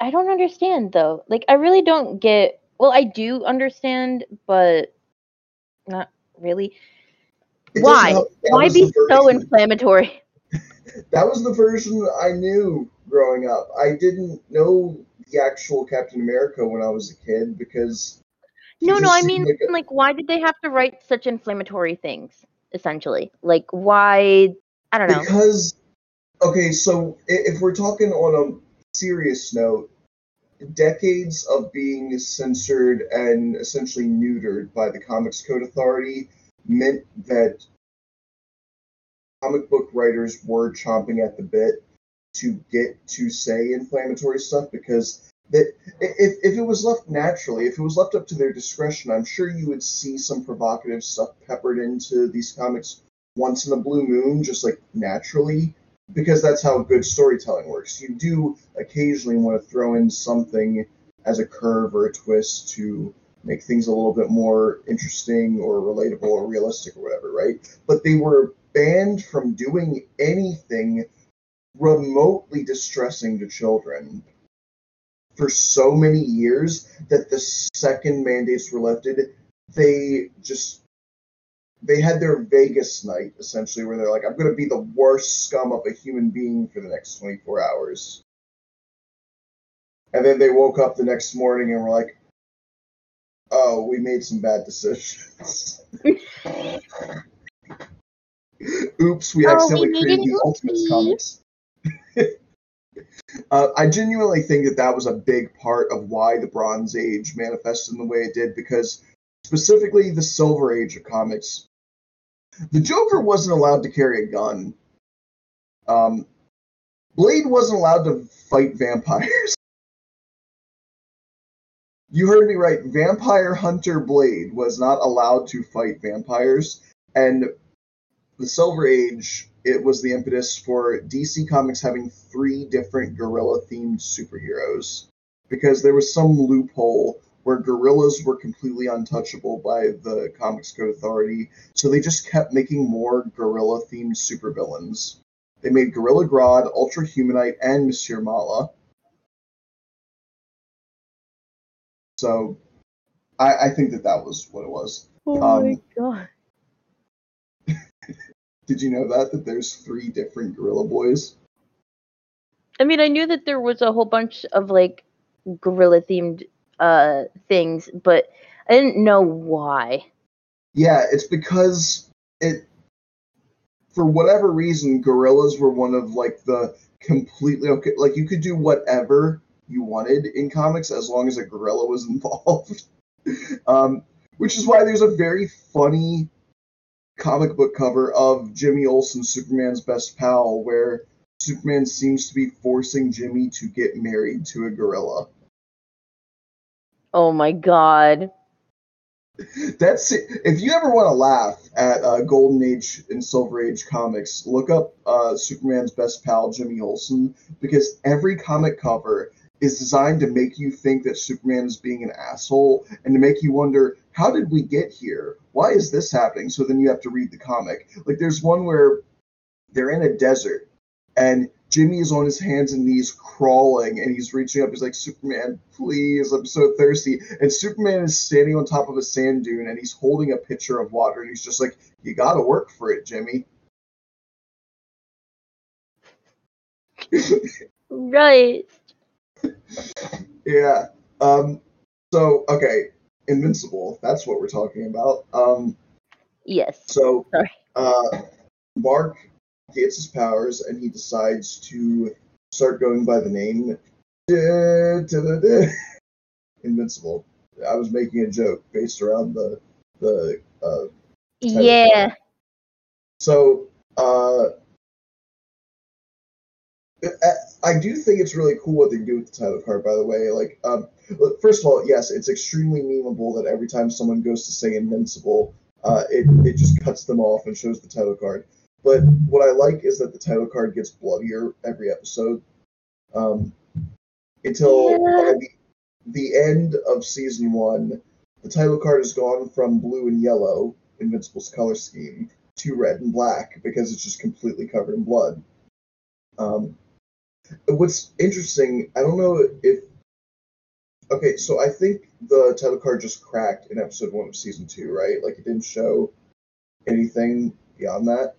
I don't understand, though. Like, I really don't get... Well, I do understand, but not really. Why? Why be so inflammatory? That was the version I knew growing up. I didn't know the actual Captain America when I was a kid because... No, I mean, like, why did they have to write such inflammatory things, essentially? Like, why... I don't know. Because, okay, so if we're talking on a... serious note, decades of being censored and essentially neutered by the Comics Code Authority meant that comic book writers were chomping at the bit to get to say inflammatory stuff because that if it was left naturally, if it was left up to their discretion, I'm sure you would see some provocative stuff peppered into these comics once in a blue moon, just like naturally. Because that's how good storytelling works. You do occasionally want to throw in something as a curve or a twist to make things a little bit more interesting or relatable or realistic or whatever, right? But they were banned from doing anything remotely distressing to children for so many years that the second mandates were lifted, they had their Vegas night, essentially, where they're like, I'm going to be the worst scum of a human being for the next 24 hours. And then they woke up the next morning and were like, oh, we made some bad decisions. Oops, we accidentally created the Ultimate Comics. I genuinely think that was a big part of why the Bronze Age manifested in the way it did, because specifically the Silver Age of comics, the Joker wasn't allowed to carry a gun. Blade wasn't allowed to fight vampires. You heard me right. Vampire Hunter Blade was not allowed to fight vampires. And the Silver Age, it was the impetus for DC Comics having 3 different gorilla-themed superheroes. Because there was some loophole where gorillas were completely untouchable by the Comics Code Authority, so they just kept making more gorilla-themed supervillains. They made Gorilla Grodd, Ultra Humanite, and Monsieur Mala. So, I think that was what it was. Oh my god. Did you know that there's 3 different Gorilla Boys? I mean, I knew that there was a whole bunch of, like, gorilla-themed things, but I didn't know why. Yeah, it's because for whatever reason, gorillas were one of, like, the completely okay, like, you could do whatever you wanted in comics as long as a gorilla was involved. Which is why there's a very funny comic book cover of Jimmy Olsen's Superman's Best Pal where Superman seems to be forcing Jimmy to get married to a gorilla. Oh my god. That's it. If you ever want to laugh at Golden Age and Silver Age comics, look up Superman's Best Pal, Jimmy Olsen, because every comic cover is designed to make you think that Superman is being an asshole and to make you wonder, how did we get here? Why is this happening? So then you have to read the comic. Like, there's one where they're in a desert and Jimmy is on his hands and knees crawling, and he's reaching up. He's like, Superman, please, I'm so thirsty. And Superman is standing on top of a sand dune, and he's holding a pitcher of water, and he's just like, you gotta work for it, Jimmy. Right. Yeah. So, okay, Invincible. That's what we're talking about. Yes. So, sorry. Mark gets his powers, and he decides to start going by the name Invincible. I was making a joke based around the title. Yeah. So, I do think it's really cool what they do with the title card, by the way. Like, first of all, yes, it's extremely memeable that every time someone goes to say Invincible, it just cuts them off and shows the title card. But what I like is that the title card gets bloodier every episode. Until the end of season one, the title card has gone from blue and yellow, Invincible's color scheme, to red and black, because it's just completely covered in blood. What's interesting, I don't know if... Okay, so I think the title card just cracked in episode one of season two, right? Like, it didn't show anything beyond that?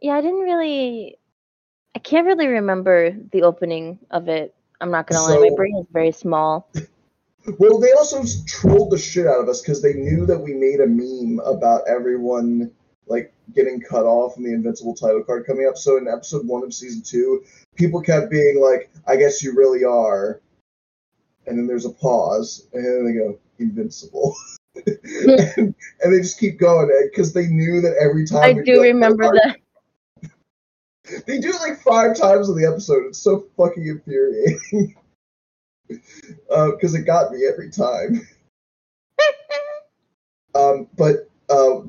Yeah, I didn't really... I can't really remember the opening of it. I'm not going to lie, my brain is very small. Well, they also trolled the shit out of us because they knew that we made a meme about everyone... like, getting cut off and the Invincible title card coming up. So in episode one of season two, people kept being like, I guess you really are. And then there's a pause, and then they go, Invincible. and they just keep going, because they knew that every time... I do remember that. They do it, like, 5 times in the episode. It's so fucking infuriating. Because it got me every time. But...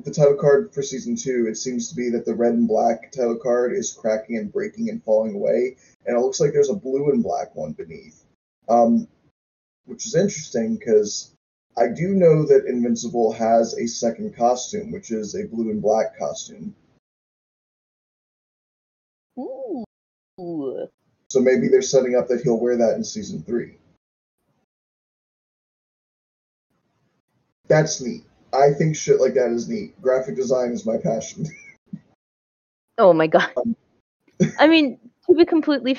the title card for season two, it seems to be that the red and black title card is cracking and breaking and falling away, and it looks like there's a blue and black one beneath, which is interesting because I do know that Invincible has a second costume, which is a blue and black costume. Ooh. So maybe they're setting up that he'll wear that in season 3. That's neat. I think shit like that is neat. Graphic design is my passion. Oh my god. I mean, to be completely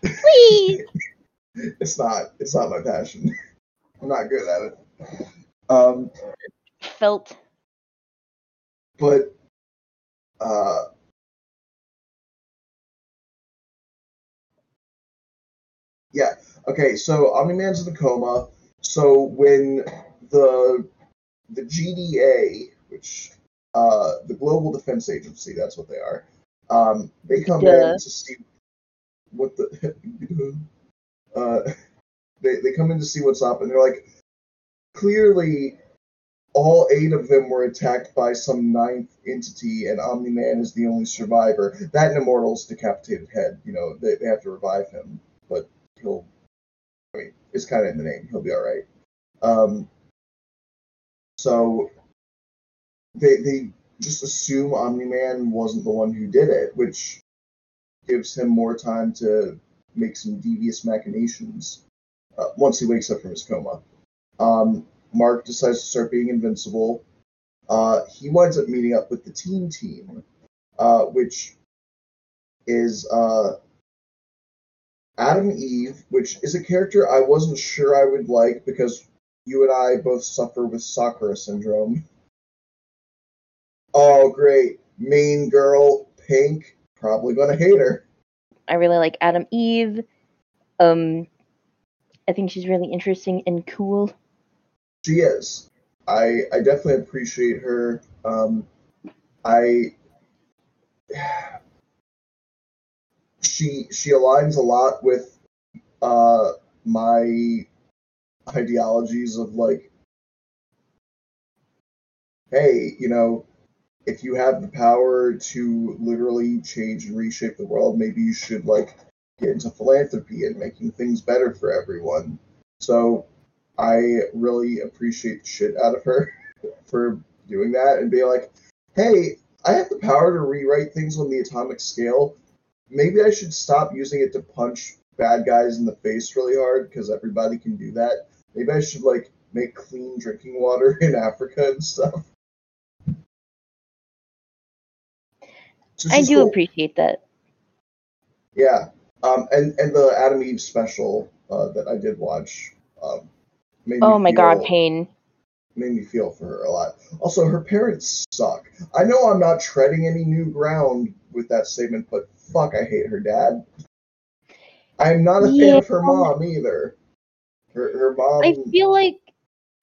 please. It's not my passion. I'm not good at it. Felt. But yeah. Okay, so Omni-Man's in the coma. So when the GDA, which the Global Defense Agency, that's what they are. They come in to see what the they come in to see what's up, and they're like, clearly, all 8 of them were attacked by some 9th entity, and Omni-Man is the only survivor. That and Immortal's decapitated head. You know, they have to revive him, but it's kind of in the name. He'll be all right. So they just assume Omni-Man wasn't the one who did it, which gives him more time to make some devious machinations once he wakes up from his coma. Mark decides to start being invincible. He winds up meeting up with the Teen Team, which is Atom Eve, which is a character I wasn't sure I would like because... you and I both suffer with Sakura syndrome. Oh, great. Mean girl, pink. Probably gonna hate her. I really like Atom Eve. I think she's really interesting and cool. She is. I definitely appreciate her. She aligns a lot with my ideologies of, like, hey, you know, if you have the power to literally change and reshape the world, maybe you should, like, get into philanthropy and making things better for everyone. So I really appreciate the shit out of her for doing that and being like, hey, I have the power to rewrite things on the atomic scale. Maybe I should stop using it to punch bad guys in the face really hard because everybody can do that. Maybe I should, like, make clean drinking water in Africa and stuff. So I do appreciate that. Yeah. And the Atom Eve special that I did watch made me feel for her a lot. Also, her parents suck. I know I'm not treading any new ground with that statement, but fuck, I hate her dad. I'm not a fan of her mom either. Her mom.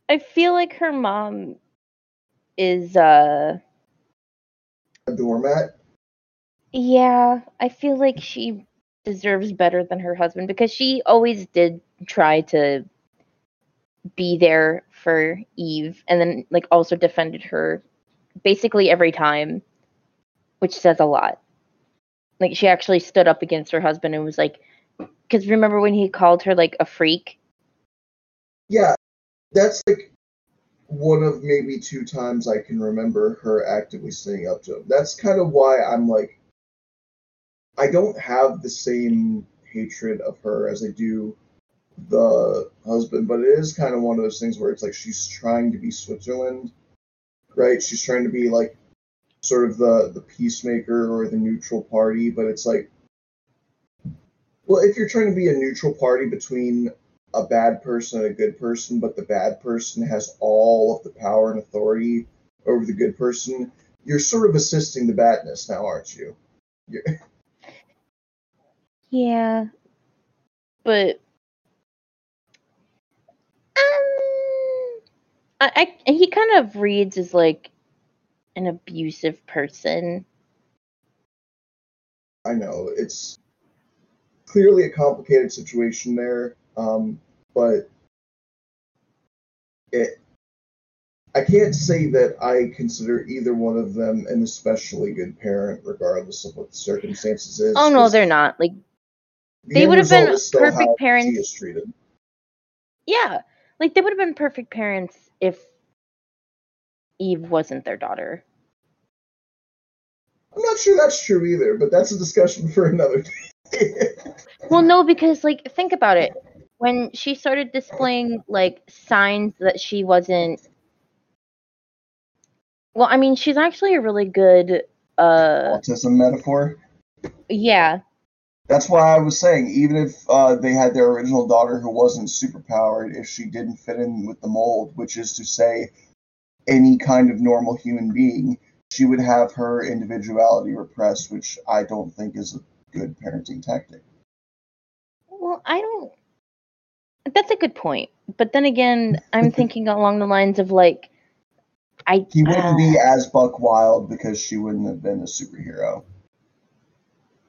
I feel like her mom is a doormat. Yeah, I feel like she deserves better than her husband because she always did try to be there for Eve and then like also defended her basically every time, which says a lot. Like she actually stood up against her husband and was like, because remember when he called her like a freak? Yeah, that's like one of maybe two times I can remember her actively standing up to him. That's kind of why I'm like, I don't have the same hatred of her as I do the husband, but it is kind of one of those things where it's like she's trying to be Switzerland, right? She's trying to be like sort of the peacemaker or the neutral party, but it's like, well, if you're trying to be a neutral party between a bad person and a good person, but the bad person has all of the power and authority over the good person, you're sort of assisting the badness now, aren't you? Yeah. But he kind of reads as like an abusive person. I know. It's clearly a complicated situation there. But I can't say that I consider either one of them an especially good parent, regardless of what the circumstances is. Oh no, they're not. Like they would have been perfect parents. She is treated. Yeah, like they would have been perfect parents if Eve wasn't their daughter. I'm not sure that's true either, but that's a discussion for another day. Well, no, because like think about it. When she started displaying, like, signs that she wasn't... Well, I mean, she's actually a really good... autism metaphor? Yeah. That's why I was saying, even if they had their original daughter who wasn't superpowered, if she didn't fit in with the mold, which is to say any kind of normal human being, she would have her individuality repressed, which I don't think is a good parenting tactic. Well, I don't... That's a good point. But then again, I'm thinking along the lines of, like, he wouldn't be as buck wild because she wouldn't have been a superhero.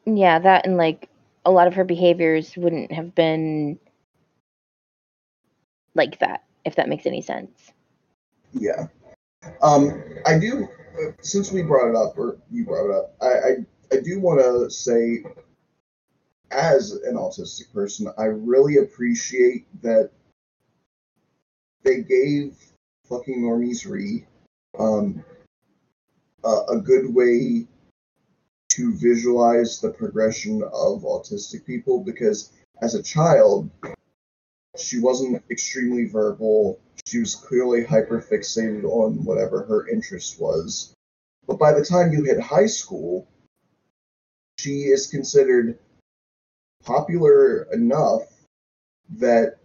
Yeah, that and, like, a lot of her behaviors wouldn't have been like that, if that makes any sense. Yeah. I do, since we brought it up, or you brought it up, I do want to say... As an autistic person, I really appreciate that they gave fucking Normies Ree a good way to visualize the progression of autistic people, because as a child, she wasn't extremely verbal. She was clearly hyper-fixated on whatever her interest was. But by the time you hit high school, she is considered... popular enough that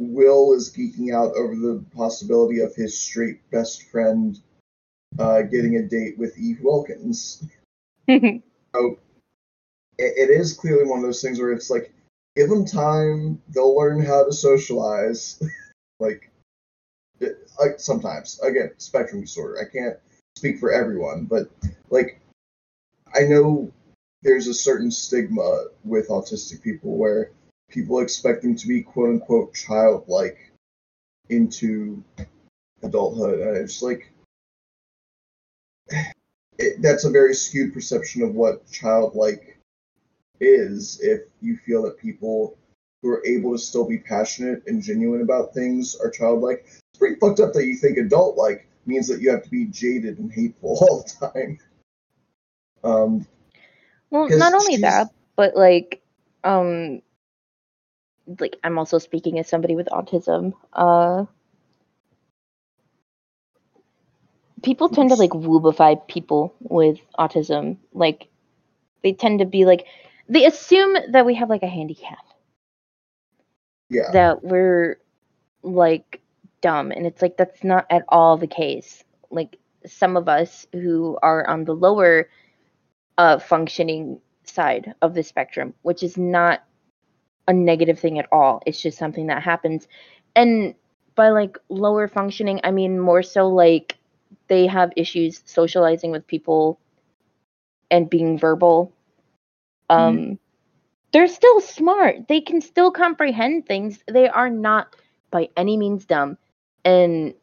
Will is geeking out over the possibility of his straight best friend getting a date with Eve Wilkins. So, it is clearly one of those things where it's like, give them time, they'll learn how to socialize. like sometimes. Again, spectrum disorder. I can't speak for everyone, but like, I know there's a certain stigma with autistic people where people expect them to be quote-unquote childlike into adulthood. And it's just like... that's a very skewed perception of what childlike is if you feel that people who are able to still be passionate and genuine about things are childlike. It's pretty fucked up that you think adult-like means that you have to be jaded and hateful all the time. Well, not only that, but, like, I'm also speaking as somebody with autism. People tend to, like, woobify people with autism. Like, they tend to be, like, they assume that we have, like, a handicap. Yeah. That we're, like, dumb. And it's, like, that's not at all the case. Like, some of us who are on the lower functioning side of the spectrum, which is not a negative thing at all. It's just something that happens. And by like lower functioning, I mean more so like they have issues socializing with people and being verbal. They're still smart. They can still comprehend things. They are not by any means dumb. And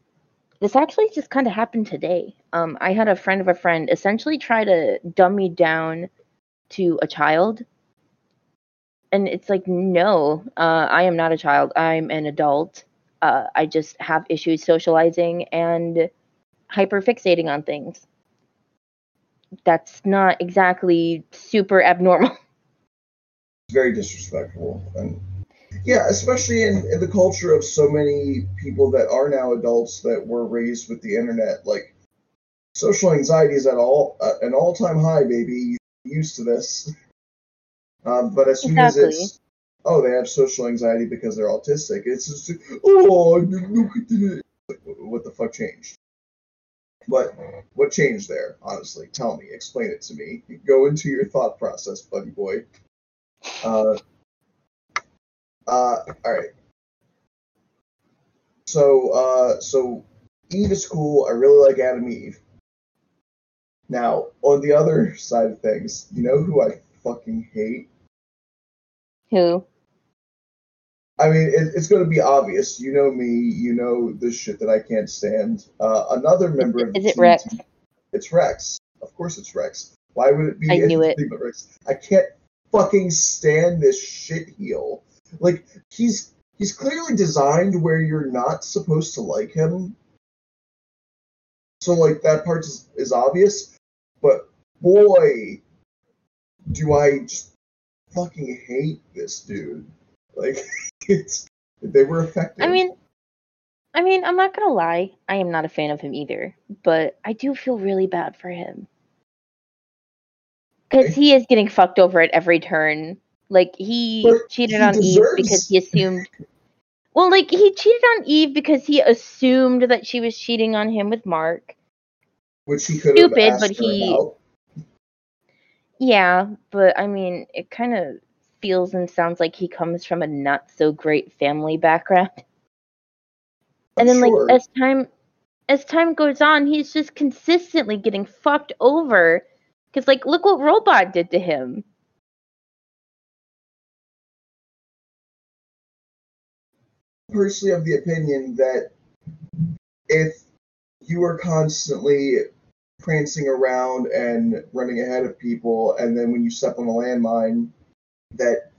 this actually just kind of happened today. I had a friend of a friend essentially try to dumb me down to a child. And it's like, no, I am not a child. I'm an adult. I just have issues socializing and hyperfixating on things. That's not exactly super abnormal. Very disrespectful. And yeah, especially in the culture of so many people that are now adults that were raised with the internet. Like, social anxiety is at an all-time high, baby. You're used to this. But as soon as it's, oh, they have social anxiety because they're autistic, it's just, oh, look at this. Like, what the fuck changed? But what changed there, honestly? Tell me. Explain it to me. Go into your thought process, buddy boy. All right. So Eve is cool. I really like Atom Eve. Now, on the other side of things, you know who I fucking hate? Who? I mean, it's going to be obvious. You know me. You know this shit that I can't stand. Another member of the team. Is it Rex? It's Rex. Of course it's Rex. Why would it be anything but Rex? I can't fucking stand this shit heel. Like, he's clearly designed where you're not supposed to like him. So, like, that part is obvious. But, boy, do I just fucking hate this dude. Like, they were effective. I mean, I'm not gonna lie. I am not a fan of him either. But I do feel really bad for him. Because he is getting fucked over at every turn. Like, he cheated on Eve because he assumed that she was cheating on him with Mark. Which he could have asked her about. Yeah, but, I mean, it kind of feels and sounds like he comes from a not-so-great family background. And then, like, as time goes on, he's just consistently getting fucked over. Because, like, look what Robot did to him. Personally, I'm of the opinion that if you are constantly prancing around and running ahead of people, and then when you step on a landmine, that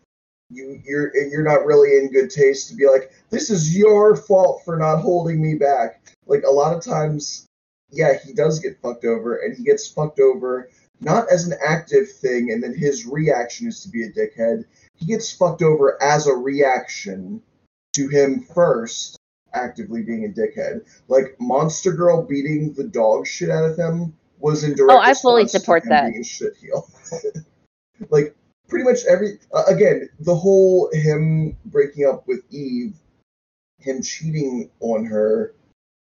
you're not really in good taste to be like, this is your fault for not holding me back. Like, a lot of times, yeah, he does get fucked over, and he gets fucked over not as an active thing, and then his reaction is to be a dickhead. He gets fucked over as a reaction to him first actively being a dickhead. Like, Monster Girl beating the dog shit out of him was in direct response to him being a shit heel. Like, pretty much again, the whole him breaking up with Eve, him cheating on her,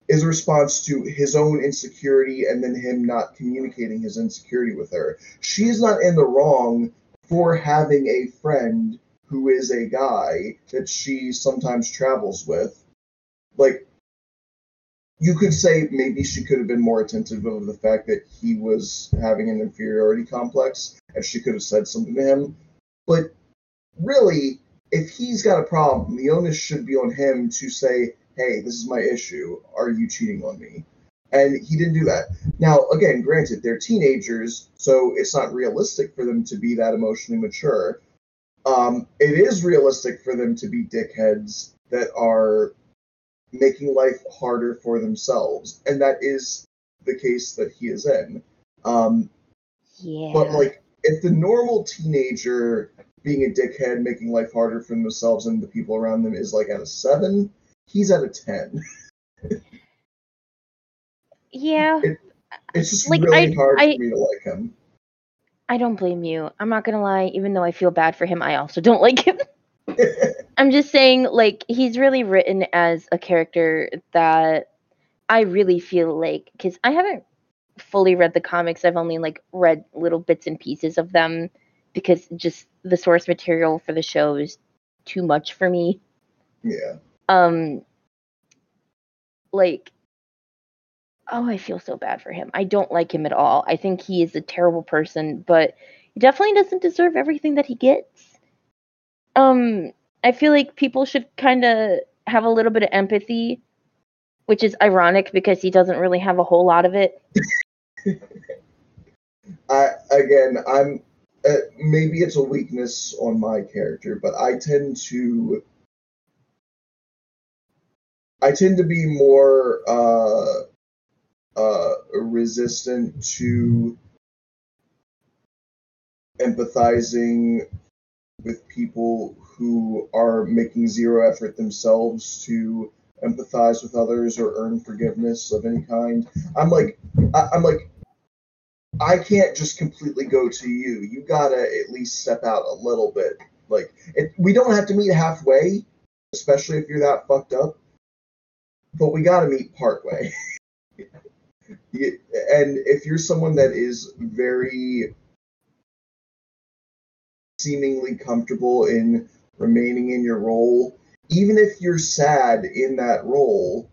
is a response to his own insecurity and then him not communicating his insecurity with her. She is not in the wrong for having a friend who is a guy that she sometimes travels with. Like, you could say maybe she could have been more attentive of the fact that he was having an inferiority complex, and she could have said something to him. But really, if he's got a problem, the onus should be on him to say, hey, this is my issue. Are you cheating on me? And he didn't do that. Now, again, granted, they're teenagers, so it's not realistic for them to be that emotionally mature. It is realistic for them to be dickheads that are making life harder for themselves, and that is the case that he is in. But, like, if the normal teenager being a dickhead, making life harder for themselves and the people around them is, like, at a 7, he's at a 10. Yeah. It's just, like, really hard for me to like him. I don't blame you. I'm not going to lie. Even though I feel bad for him, I also don't like him. I'm just saying, like, he's really written as a character that I really feel like, because I haven't fully read the comics. I've only, like, read little bits and pieces of them because just the source material for the show is too much for me. Yeah. Like, Oh, I feel so bad for him. I don't like him at all. I think he is a terrible person, but he definitely doesn't deserve everything that he gets. I feel like people should kind of have a little bit of empathy, which is ironic because he doesn't really have a whole lot of it. Maybe it's a weakness on my character, but I tend to be more resistant to empathizing with people who are making zero effort themselves to empathize with others or earn forgiveness of any kind. I'm like, I can't just completely go to you. You gotta at least step out a little bit. Like, we don't have to meet halfway, especially if you're that fucked up. But we gotta meet partway. And if you're someone that is very seemingly comfortable in remaining in your role, even if you're sad in that role,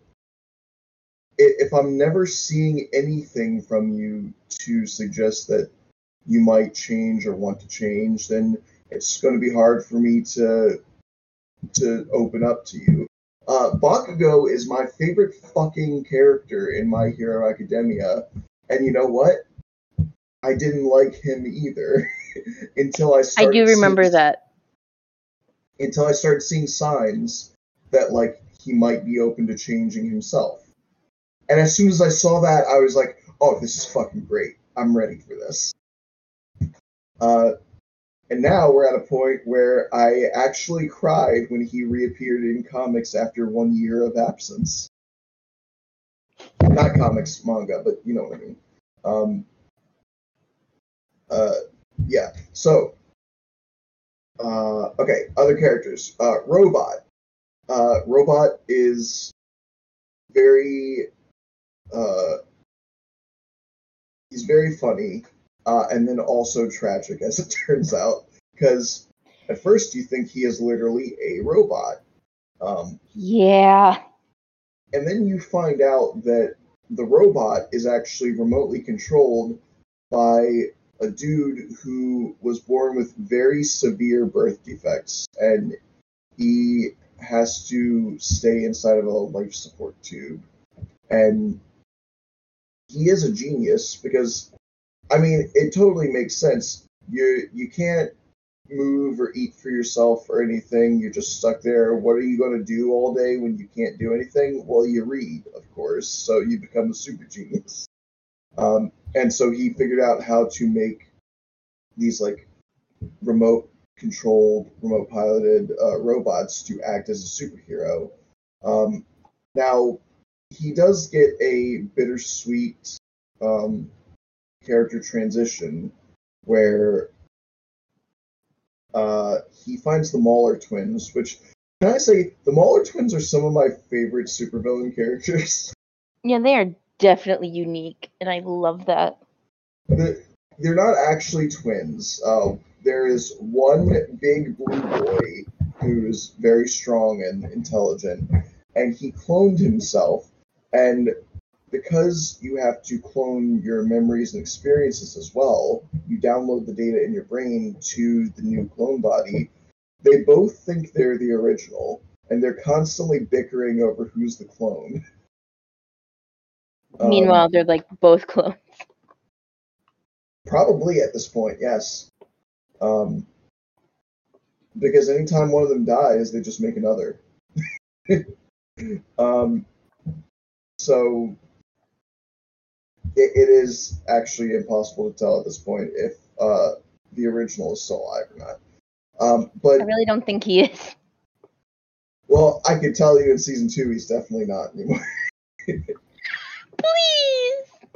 if I'm never seeing anything from you to suggest that you might change or want to change, then it's going to be hard for me to open up to you. Bakugo is my favorite fucking character in My Hero Academia, and you know what? I didn't like him either until I started. Until I started seeing signs that like he might be open to changing himself. And as soon as I saw that, I was like, oh, this is fucking great. I'm ready for this. And now we're at a point where I actually cried when he reappeared in comics after 1 year of absence. Not comics, manga, but you know what I mean. Yeah, so... okay, other characters. Robot. Robot is very... he's very funny, and then also tragic, as it turns out, because at first you think he is literally a robot. Yeah. And then you find out that the robot is actually remotely controlled by a dude who was born with very severe birth defects, and he has to stay inside of a life support tube. And he is a genius because, I mean, it totally makes sense. You can't move or eat for yourself or anything. You're just stuck there. What are you going to do all day when you can't do anything? Well, you read, of course, so you become a super genius. And so he figured out how to make these, like, remote-controlled, remote-piloted robots to act as a superhero. Now... he does get a bittersweet character transition where he finds the Mauler Twins, which, can I say, the Mauler Twins are some of my favorite supervillain characters. Yeah, they are definitely unique, and I love that. They're not actually twins. There is one big blue boy who is very strong and intelligent, and he cloned himself. And because you have to clone your memories and experiences as well, you download the data in your brain to the new clone body. They both think they're the original, and they're constantly bickering over who's the clone. Meanwhile, they're like both clones. Probably at this point, yes. Because anytime one of them dies, they just make another. So it is actually impossible to tell at this point if the original is still alive or not. But I really don't think he is. Well, I could tell you in season 2 he's definitely not anymore. Please.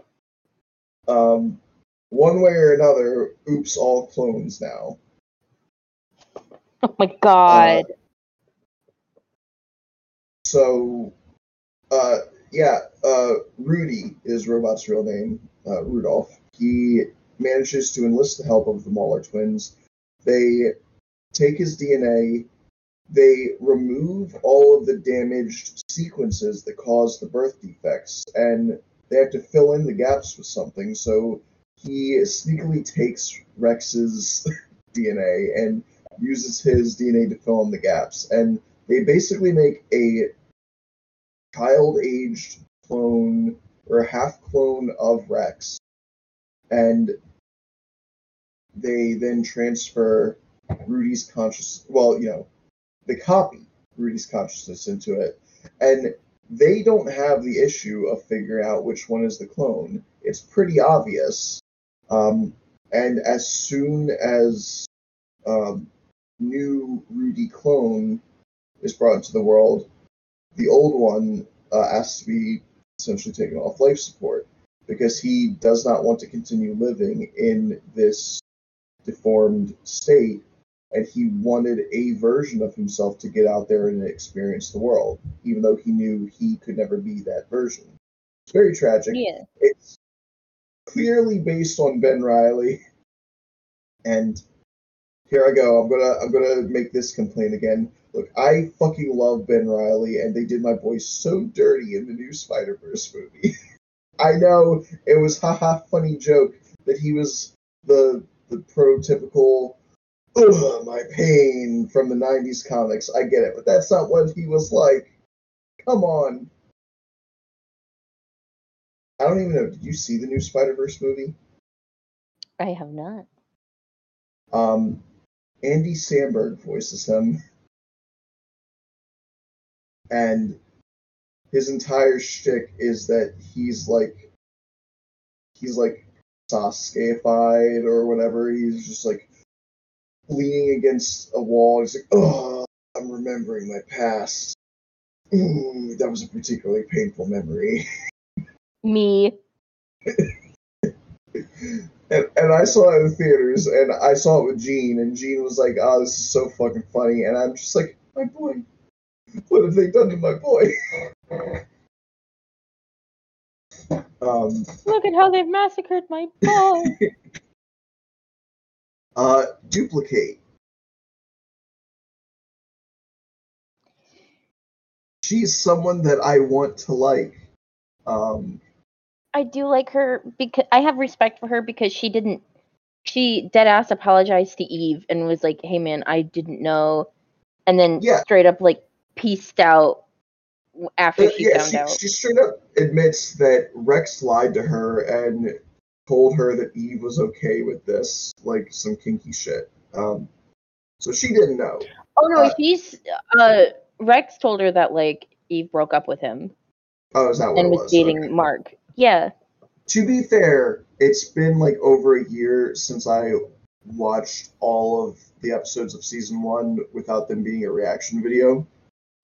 One way or another, oops, all clones now. Oh my god. So, Rudy is Robot's real name, Rudolph. He manages to enlist the help of the Mauler Twins. They take his DNA. They remove all of the damaged sequences that cause the birth defects. And They have to fill in the gaps with something, so he sneakily takes Rex's DNA and uses his DNA to fill in the gaps. And they basically make a child-aged clone, or a half-clone of Rex. And they then transfer Rudy's consciousness, they copy Rudy's consciousness into it. And they don't have the issue of figuring out which one is the clone. It's pretty obvious. And as soon as new Rudy clone is brought into the world, the old one has to be essentially taken off life support because he does not want to continue living in this deformed state, and he wanted a version of himself to get out there and experience the world, even though he knew he could never be that version. It's very tragic. Yeah. It's clearly based on Ben Reilly, and here I go. I'm gonna make this complaint again. Look, I fucking love Ben Reilly, and they did my boy so dirty in the new Spider-Verse movie. I know it was haha funny joke that he was the prototypical, ugh, my pain from the 90s comics. I get it, but that's not what he was like. Come on. I don't even know. Did you see the new Spider-Verse movie? I have not. Andy Samberg voices him. And his entire shtick is that he's like Sasuke-fied or whatever. He's just like leaning against a wall. He's like, oh, I'm remembering my past. Ooh, that was a particularly painful memory. Me. And I saw it in theaters, and I saw it with Gene, and Gene was like, oh, this is so fucking funny. And I'm just like, my boy. What have they done to my boy? Look at how they've massacred my boy. Duplicate. She's someone that I want to like. I do like her because I have respect for her because she didn't. She dead ass apologized to Eve and was like, "Hey man, I didn't know," and then straight up like pieced out after she found out. She straight up admits that Rex lied to her and told her that Eve was okay with this, like some kinky shit. So she didn't know. Oh no, Rex told her that like Eve broke up with him. Oh, is that what it was? And was dating Mark. Yeah. To be fair, it's been like over a year since I watched all of the episodes of season 1 without them being a reaction video.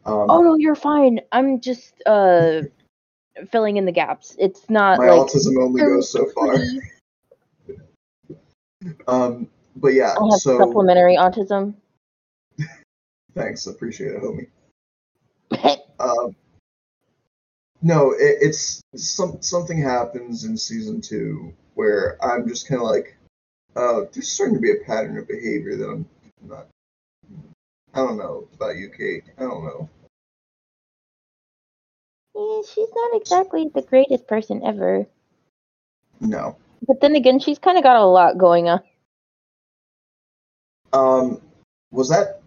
Oh no, you're fine. I'm just filling in the gaps. It's not my autism only goes so far. But yeah, I have supplementary autism. Thanks, appreciate it, homie. No, it's something happens in season 2 where I'm just kind of like, there's starting to be a pattern of behavior that I'm not. I don't know about you, Kate. I don't know. Yeah, she's not exactly the greatest person ever. No. But then again, she's kind of got a lot going on. Was that?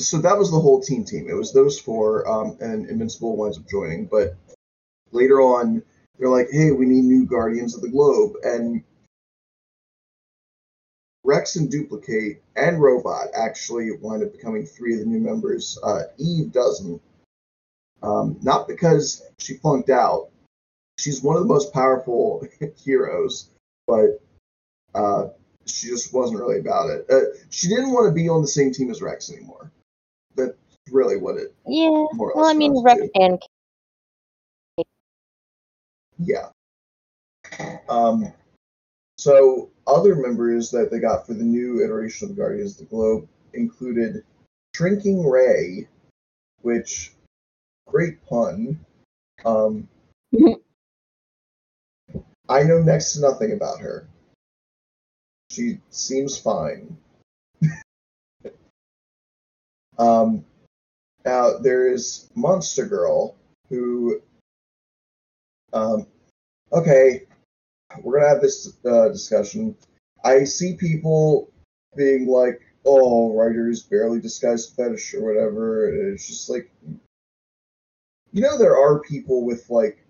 So that was the whole team. It was those four, and Invincible winds up joining. But later on, they're like, "Hey, we need new Guardians of the Globe," and Rex and Duplicate and Robot actually wind up becoming 3 of the new members. Eve doesn't. Not because she flunked out. She's one of the most powerful heroes, but she just wasn't really about it. She didn't want to be on the same team as Rex anymore. That's really what it... Yeah, well, I mean, Rex and... Yeah. So other members that they got for the new iteration of the Guardians of the Globe included Shrinking Ray, which, great pun. I know next to nothing about her. She seems fine. Now there is Monster Girl, who okay, we're gonna have this discussion. I see people being like, oh, writers barely discuss fetish or whatever, and it's just like, you know, there are people with, like,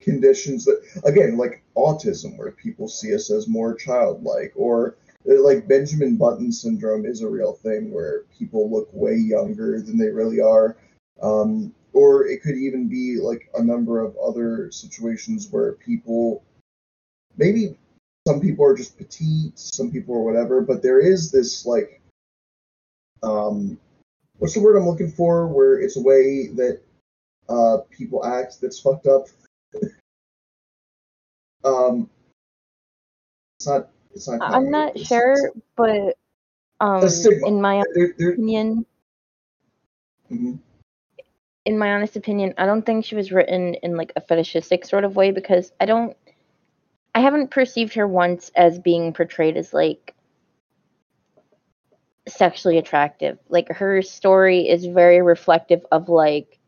conditions that, again, like autism, where people see us as more childlike, or like Benjamin Button syndrome is a real thing where people look way younger than they really are. Or it could even be like a number of other situations where people, maybe some people are just petite, some people are whatever, but there is this like, what's the word I'm looking for? Where it's a way that people act that's fucked up. It's not. I'm not sure, but in my honest opinion, I don't think she was written in like a fetishistic sort of way, because I haven't perceived her once as being portrayed as like sexually attractive. Like, her story is very reflective of like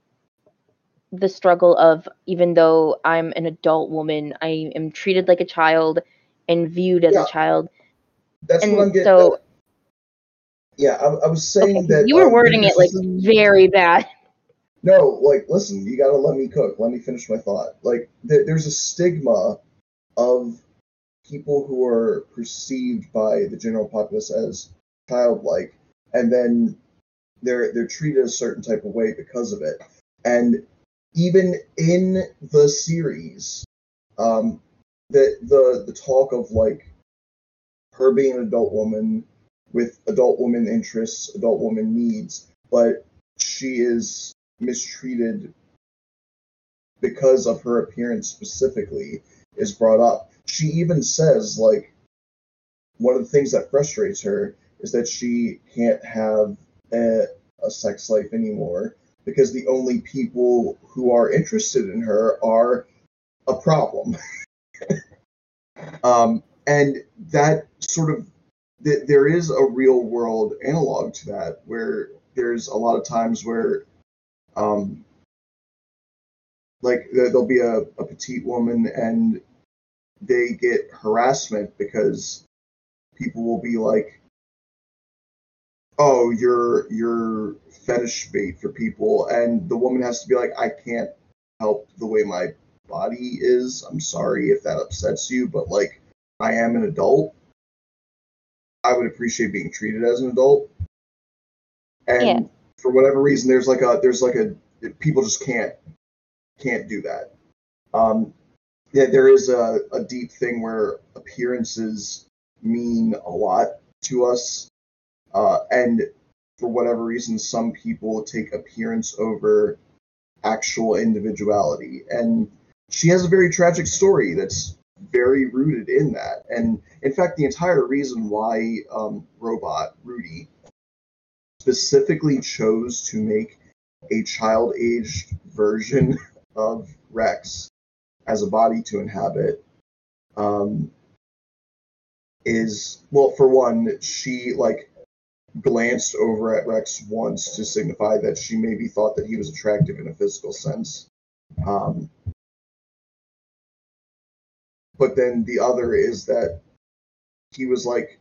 the struggle of, even though I'm an adult woman, I am treated like a child and viewed as a child. That's what I'm getting. So, yeah, I was saying that you were wording it like very bad. No, like, listen, you gotta let me cook. Let me finish my thought. Like, there's a stigma of people who are perceived by the general populace as childlike, and then they're treated a certain type of way because of it. And even in the series, the talk of like her being an adult woman with adult woman interests, adult woman needs, but she is mistreated because of her appearance specifically, is brought up. She even says, like, one of the things that frustrates her is that she can't have a sex life anymore, because the only people who are interested in her are a problem. And that sort of, there is a real world analog to that, where there's a lot of times where, like, there'll be a petite woman and they get harassment because people will be like, oh, you're fetish bait for people, and the woman has to be like, I can't help the way my body is. I'm sorry if that upsets you, but like, I am an adult. I would appreciate being treated as an adult. And for whatever reason, there's like a people just can't do that. Yeah, there is a deep thing where appearances mean a lot to us. And for whatever reason, some people take appearance over actual individuality. And she has a very tragic story that's very rooted in that. And in fact, the entire reason why Robot Rudy specifically chose to make a child-aged version of Rex as a body to inhabit is, well, for one, she, like, glanced over at Rex once to signify that she maybe thought that he was attractive in a physical sense. But then the other is that he was like,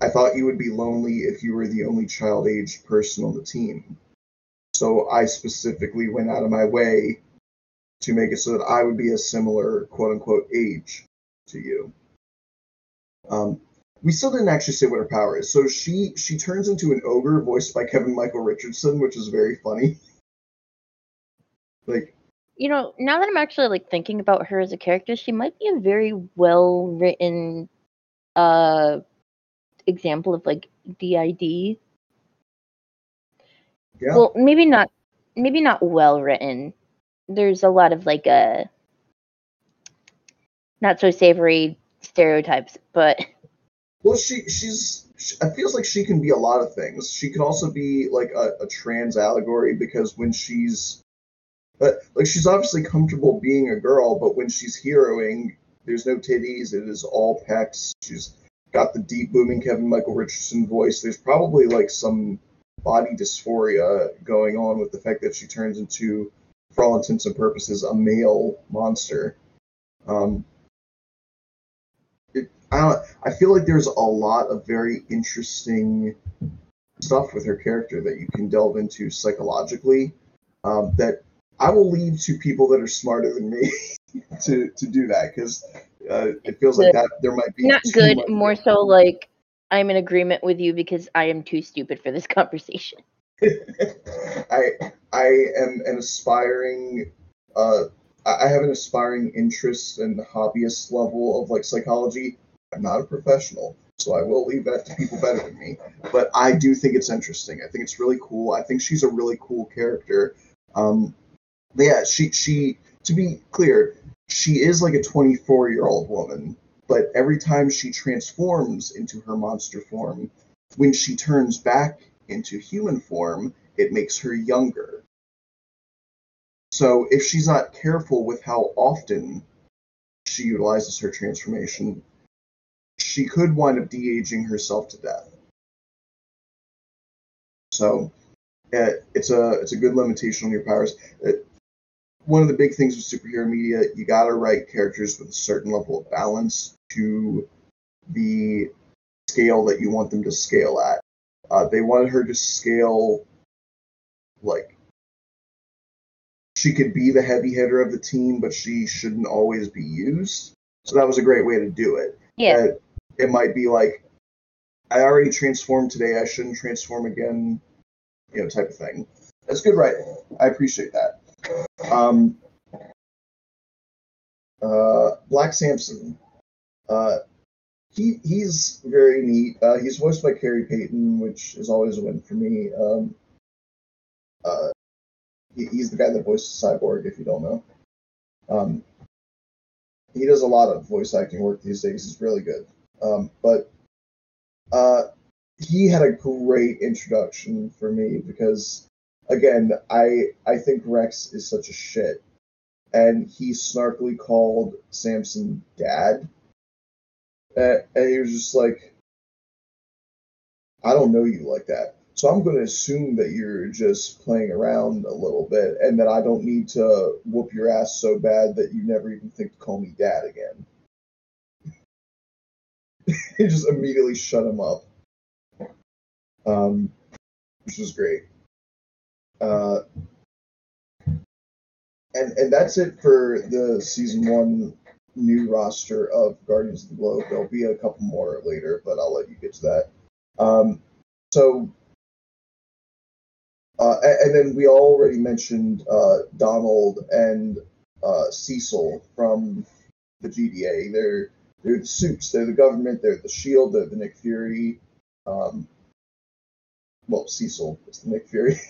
I thought you would be lonely if you were the only child-aged person on the team. So I specifically went out of my way to make it so that I would be a similar, quote-unquote, age to you. We still didn't actually say what her power is. So she turns into an ogre voiced by Kevin Michael Richardson, which is very funny. Like, you know, now that I'm actually like thinking about her as a character, she might be a very well-written example of like DID. Yeah. Well, maybe not well-written. There's a lot of like not so savory stereotypes, but. Well, it feels like she can be a lot of things. She can also be, like, a trans allegory, because when she's, like, she's obviously comfortable being a girl, but when she's heroing, there's no titties, it is all pecs. She's got the deep, booming Kevin Michael Richardson voice. There's probably, like, some body dysphoria going on with the fact that she turns into for all intents and purposes, a male monster. I feel like there's a lot of very interesting stuff with her character that you can delve into psychologically, that I will leave to people that are smarter than me to do that, because it feels like that there might be not good, more so like I'm in agreement with you because I am too stupid for this conversation. I am an aspiring I have an aspiring interest and hobbyist level of like psychology. I'm not a professional, so I will leave that to people better than me. But I do think it's interesting. I think it's really cool. I think she's a really cool character. But yeah, she to be clear, she is like a 24-year-old woman, but every time she transforms into her monster form, when she turns back into human form, it makes her younger. So if she's not careful with how often she utilizes her transformation, she could wind up de-aging herself to death. So it's a good limitation on your powers. One of the big things with superhero media, you gotta write characters with a certain level of balance to the scale that you want them to scale at. They wanted her to scale, like, she could be the heavy hitter of the team, but she shouldn't always be used. So that was a great way to do it. Yeah. It might be like, I already transformed today, I shouldn't transform again, you know, type of thing. That's good writing. I appreciate that. Black Samson. He's very neat. He's voiced by Kerry Payton, which is always a win for me. He's the guy that voices Cyborg, if you don't know. He does a lot of voice acting work these days. He's really good. But he had a great introduction for me because, again, I think Rex is such a shit. And he snarkily called Samson dad. And he was just like, I don't know you like that. So I'm going to assume that you're just playing around a little bit and that I don't need to whoop your ass so bad that you never even think to call me dad again. He just immediately shut him up. Which was great. And that's it for the season 1 new roster of Guardians of the Globe. There'll be a couple more later, but I'll let you get to that. And then we already mentioned Donald and Cecil from the GDA. They're the suits. They're the government. They're the Shield. They're the Nick Fury. Cecil is the Nick Fury.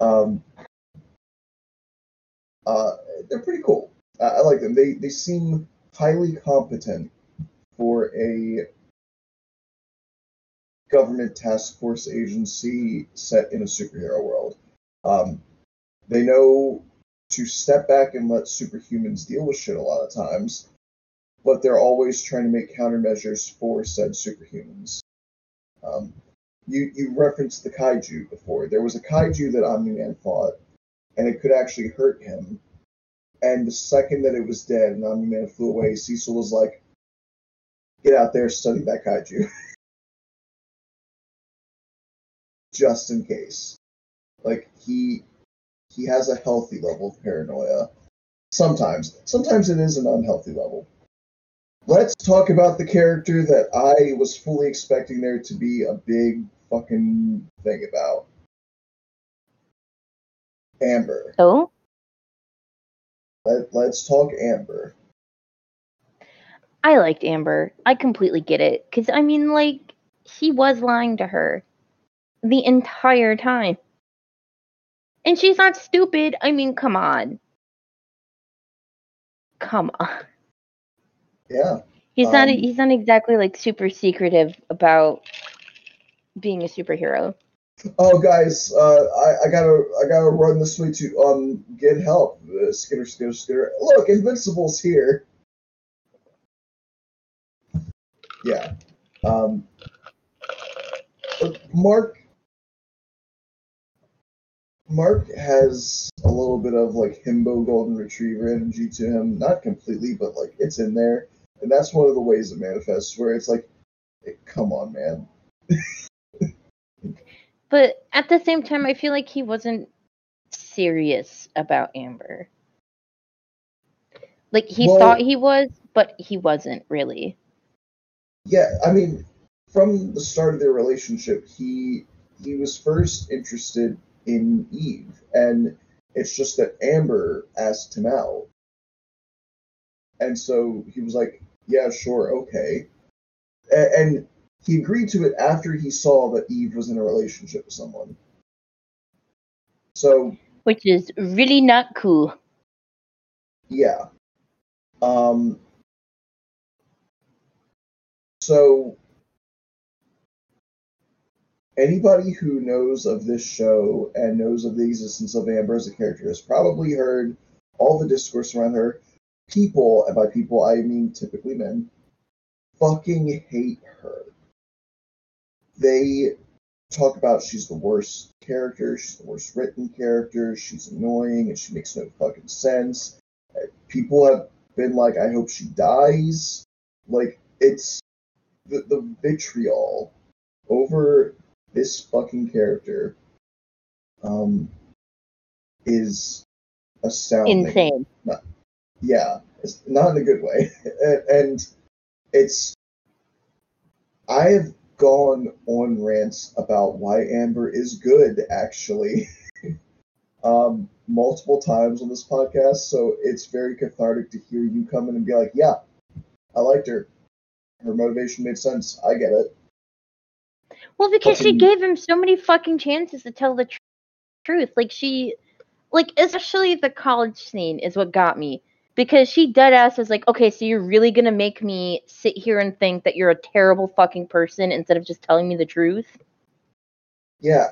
They're pretty cool. I like them. They seem highly competent for a government task force agency set in a superhero world. They know to step back and let superhumans deal with shit a lot of times, but they're always trying to make countermeasures for said superhumans. You referenced the kaiju before. There was a kaiju that Omni-Man fought, and it could actually hurt him. And the second that it was dead and Omni-Man flew away, Cecil was like, get out there, study that kaiju. Just in case. Like, he has a healthy level of paranoia. Sometimes it is an unhealthy level. Let's talk about the character that I was fully expecting there to be a big fucking thing about. Amber. Oh? Let's talk Amber. I liked Amber. I completely get it. Because, I mean, like, he was lying to her the entire time. And she's not stupid. I mean, come on. Yeah. He's not exactly, like, super secretive about being a superhero. Oh, guys, I gotta run this way to, get help. Skitter. Look, Invincible's here. Yeah. Mark Mark has a little bit of, like, himbo golden retriever energy to him. Not completely, but, like, it's in there. And that's one of the ways it manifests, where it's like, hey, come on, man. But at the same time, I feel like he wasn't serious about Amber. Like, he thought he was, but he wasn't, really. Yeah, I mean, from the start of their relationship, he was first interested in Eve, and it's just that Amber asked him out. And so he was like, yeah, sure, okay. And he agreed to it after he saw that Eve was in a relationship with someone. So, which is really not cool. Yeah. So, anybody who knows of this show and knows of the existence of Amber as a character has probably heard all the discourse around her. People, and by people I mean typically men, fucking hate her. They talk about she's the worst character, she's the worst written character, she's annoying, and she makes no fucking sense. People have been like, I hope she dies. Like, it's the vitriol over this fucking character is astounding. Insane. Yeah, it's not in a good way. And it's... I have gone on rants about why Amber is good, actually, multiple times on this podcast, so it's very cathartic to hear you come in and be like, yeah, I liked her. Her motivation made sense. I get it. Well, because she gave him so many fucking chances to tell the truth. Like, she... Like, especially the college scene is what got me. Because she deadass is like, okay, so you're really going to make me sit here and think that you're a terrible fucking person instead of just telling me the truth? Yeah.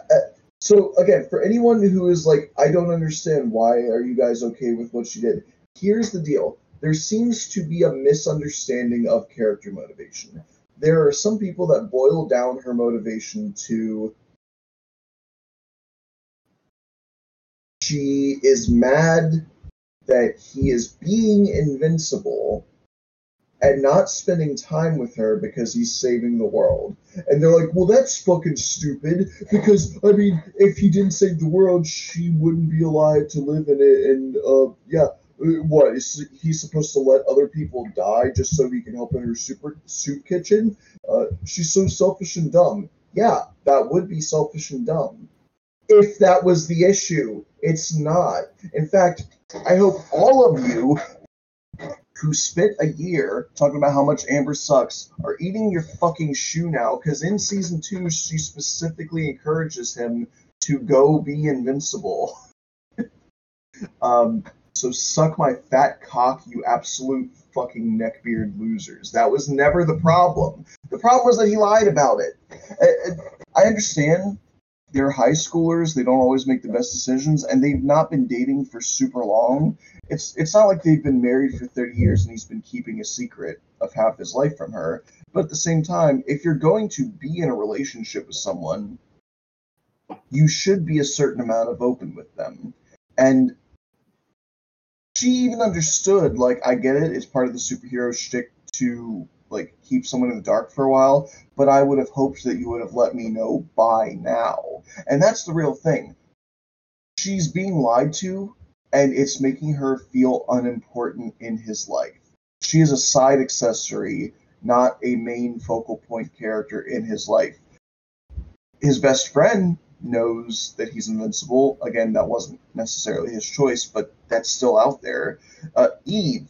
So, again, for anyone who is like, I don't understand, why are you guys okay with what she did? Here's the deal. There seems to be a misunderstanding of character motivation. There are some people that boil down her motivation to... She is mad that he is being invincible and not spending time with her because he's saving the world. And they're like, well, that's fucking stupid, because, I mean, if he didn't save the world, she wouldn't be alive to live in it, and, yeah, what, is he supposed to let other people die just so he can help in her soup kitchen? She's so selfish and dumb. Yeah, that would be selfish and dumb. If that was the issue, it's not. In fact, I hope all of you who spent a year talking about how much Amber sucks are eating your fucking shoe now, because in Season 2, she specifically encourages him to go be invincible. So suck my fat cock, you absolute fucking neckbeard losers. That was never the problem. The problem was that he lied about it. I understand... They're high schoolers, they don't always make the best decisions, and they've not been dating for super long. It's not like they've been married for 30 years and he's been keeping a secret of half his life from her. But at the same time, if you're going to be in a relationship with someone, you should be a certain amount of open with them. And she even understood, like, I get it, it's part of the superhero shtick to... like, keep someone in the dark for a while, but I would have hoped that you would have let me know by now. And that's the real thing. She's being lied to, and it's making her feel unimportant in his life. She is a side accessory, not a main focal point character in his life. His best friend knows that he's invincible. Again, that wasn't necessarily his choice, but that's still out there. Eve,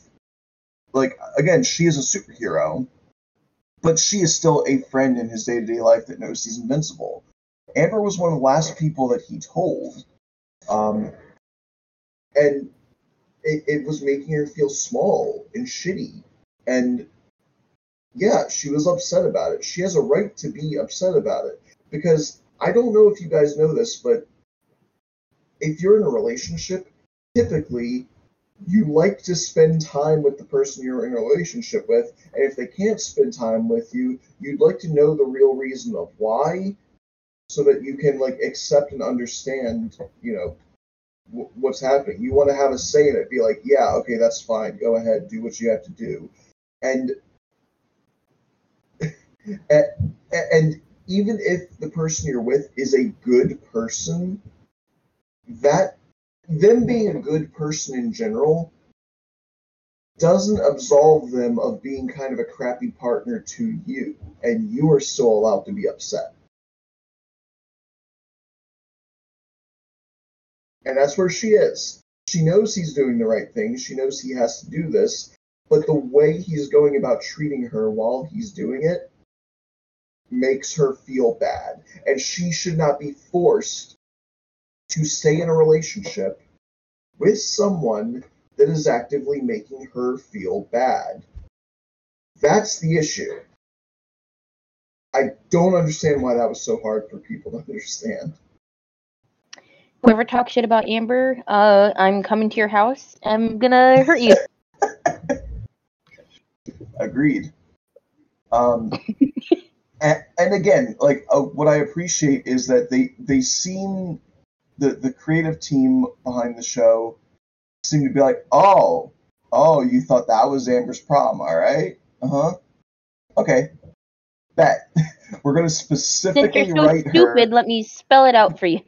like, again, she is a superhero, but she is still a friend in his day-to-day life that knows he's invincible. Amber was one of the last people that he told, and it was making her feel small and shitty, and yeah, she was upset about it. She has a right to be upset about it, because I don't know if you guys know this, but if you're in a relationship, typically... you like to spend time with the person you're in a relationship with, and if they can't spend time with you, you'd like to know the real reason of why, so that you can, like, accept and understand, you know, what's happening. You want to have a say in it. Be like, yeah, okay, that's fine. Go ahead, do what you have to do. And even if the person you're with is a good person, that them being a good person in general doesn't absolve them of being kind of a crappy partner to you, and you are still allowed to be upset. And that's where she is. She knows he's doing the right thing. She knows he has to do this. But the way he's going about treating her while he's doing it makes her feel bad. And she should not be forced to stay in a relationship with someone that is actively making her feel bad. That's the issue. I don't understand why that was so hard for people to understand. Whoever talks shit about Amber, I'm coming to your house. I'm gonna hurt you. Agreed. And again, like, what I appreciate is that they seem, the creative team behind the show seem to be like, oh, you thought that was Amber's problem, all right? Uh-huh. Okay. Bet. We're going to specifically write her. Since you're so stupid, let me spell it out for you.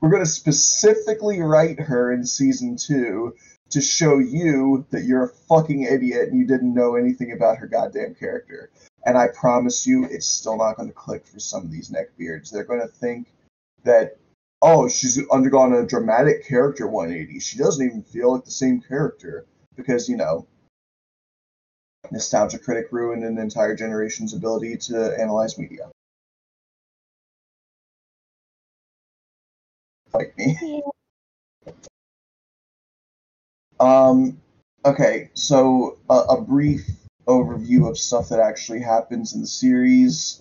We're going to specifically write her in season 2 to show you that you're a fucking idiot and you didn't know anything about her goddamn character. And I promise you, it's still not going to click for some of these neckbeards. They're going to think that, oh, she's undergone a dramatic character 180. She doesn't even feel like the same character. Because, you know, Nostalgia Critic ruined an entire generation's ability to analyze media. Like me. Yeah. Okay, so a brief overview of stuff that actually happens in the series.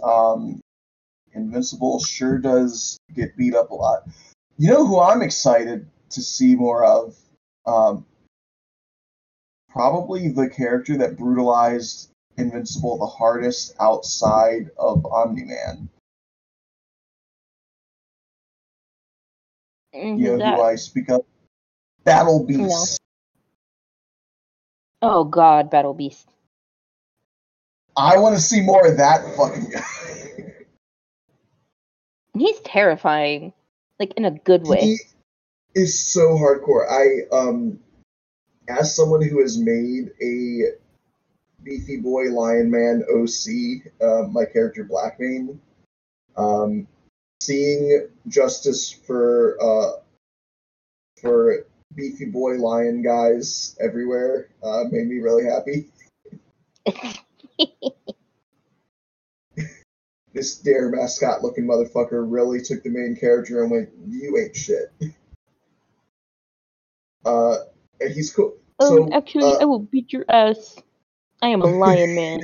Invincible sure does get beat up a lot. You know who I'm excited to see more of? Probably the character that brutalized Invincible the hardest outside of Omni-Man. You know who I speak of? Battle Beast. No. Oh god, Battle Beast. I want to see more of that fucking guy. He's terrifying. Like, in a good way. He is so hardcore. As someone who has made a Beefy Boy Lion Man OC, my character Blackmane, seeing justice for Beefy Boy Lion guys everywhere made me really happy. This Dare mascot looking motherfucker really took the main character and went, "You ain't shit." And he's cool. So, actually, I will beat your ass. I am a lion man.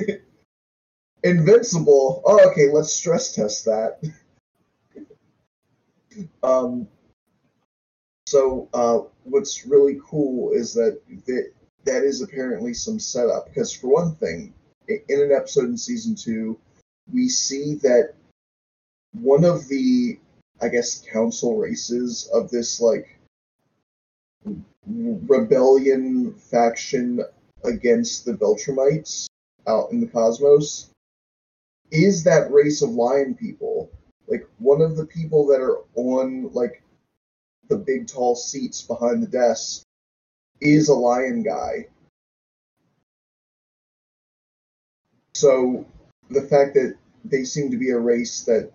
Invincible. Oh, okay, let's stress test that. So, what's really cool is that that is apparently some setup. Because, for one thing, in an episode in Season 2, we see that one of the, I guess, council races of this, like, rebellion faction against the Viltrumites out in the cosmos is that race of lion people. Like, one of the people that are on, like, the big tall seats behind the desk is a lion guy. So the fact that they seem to be a race that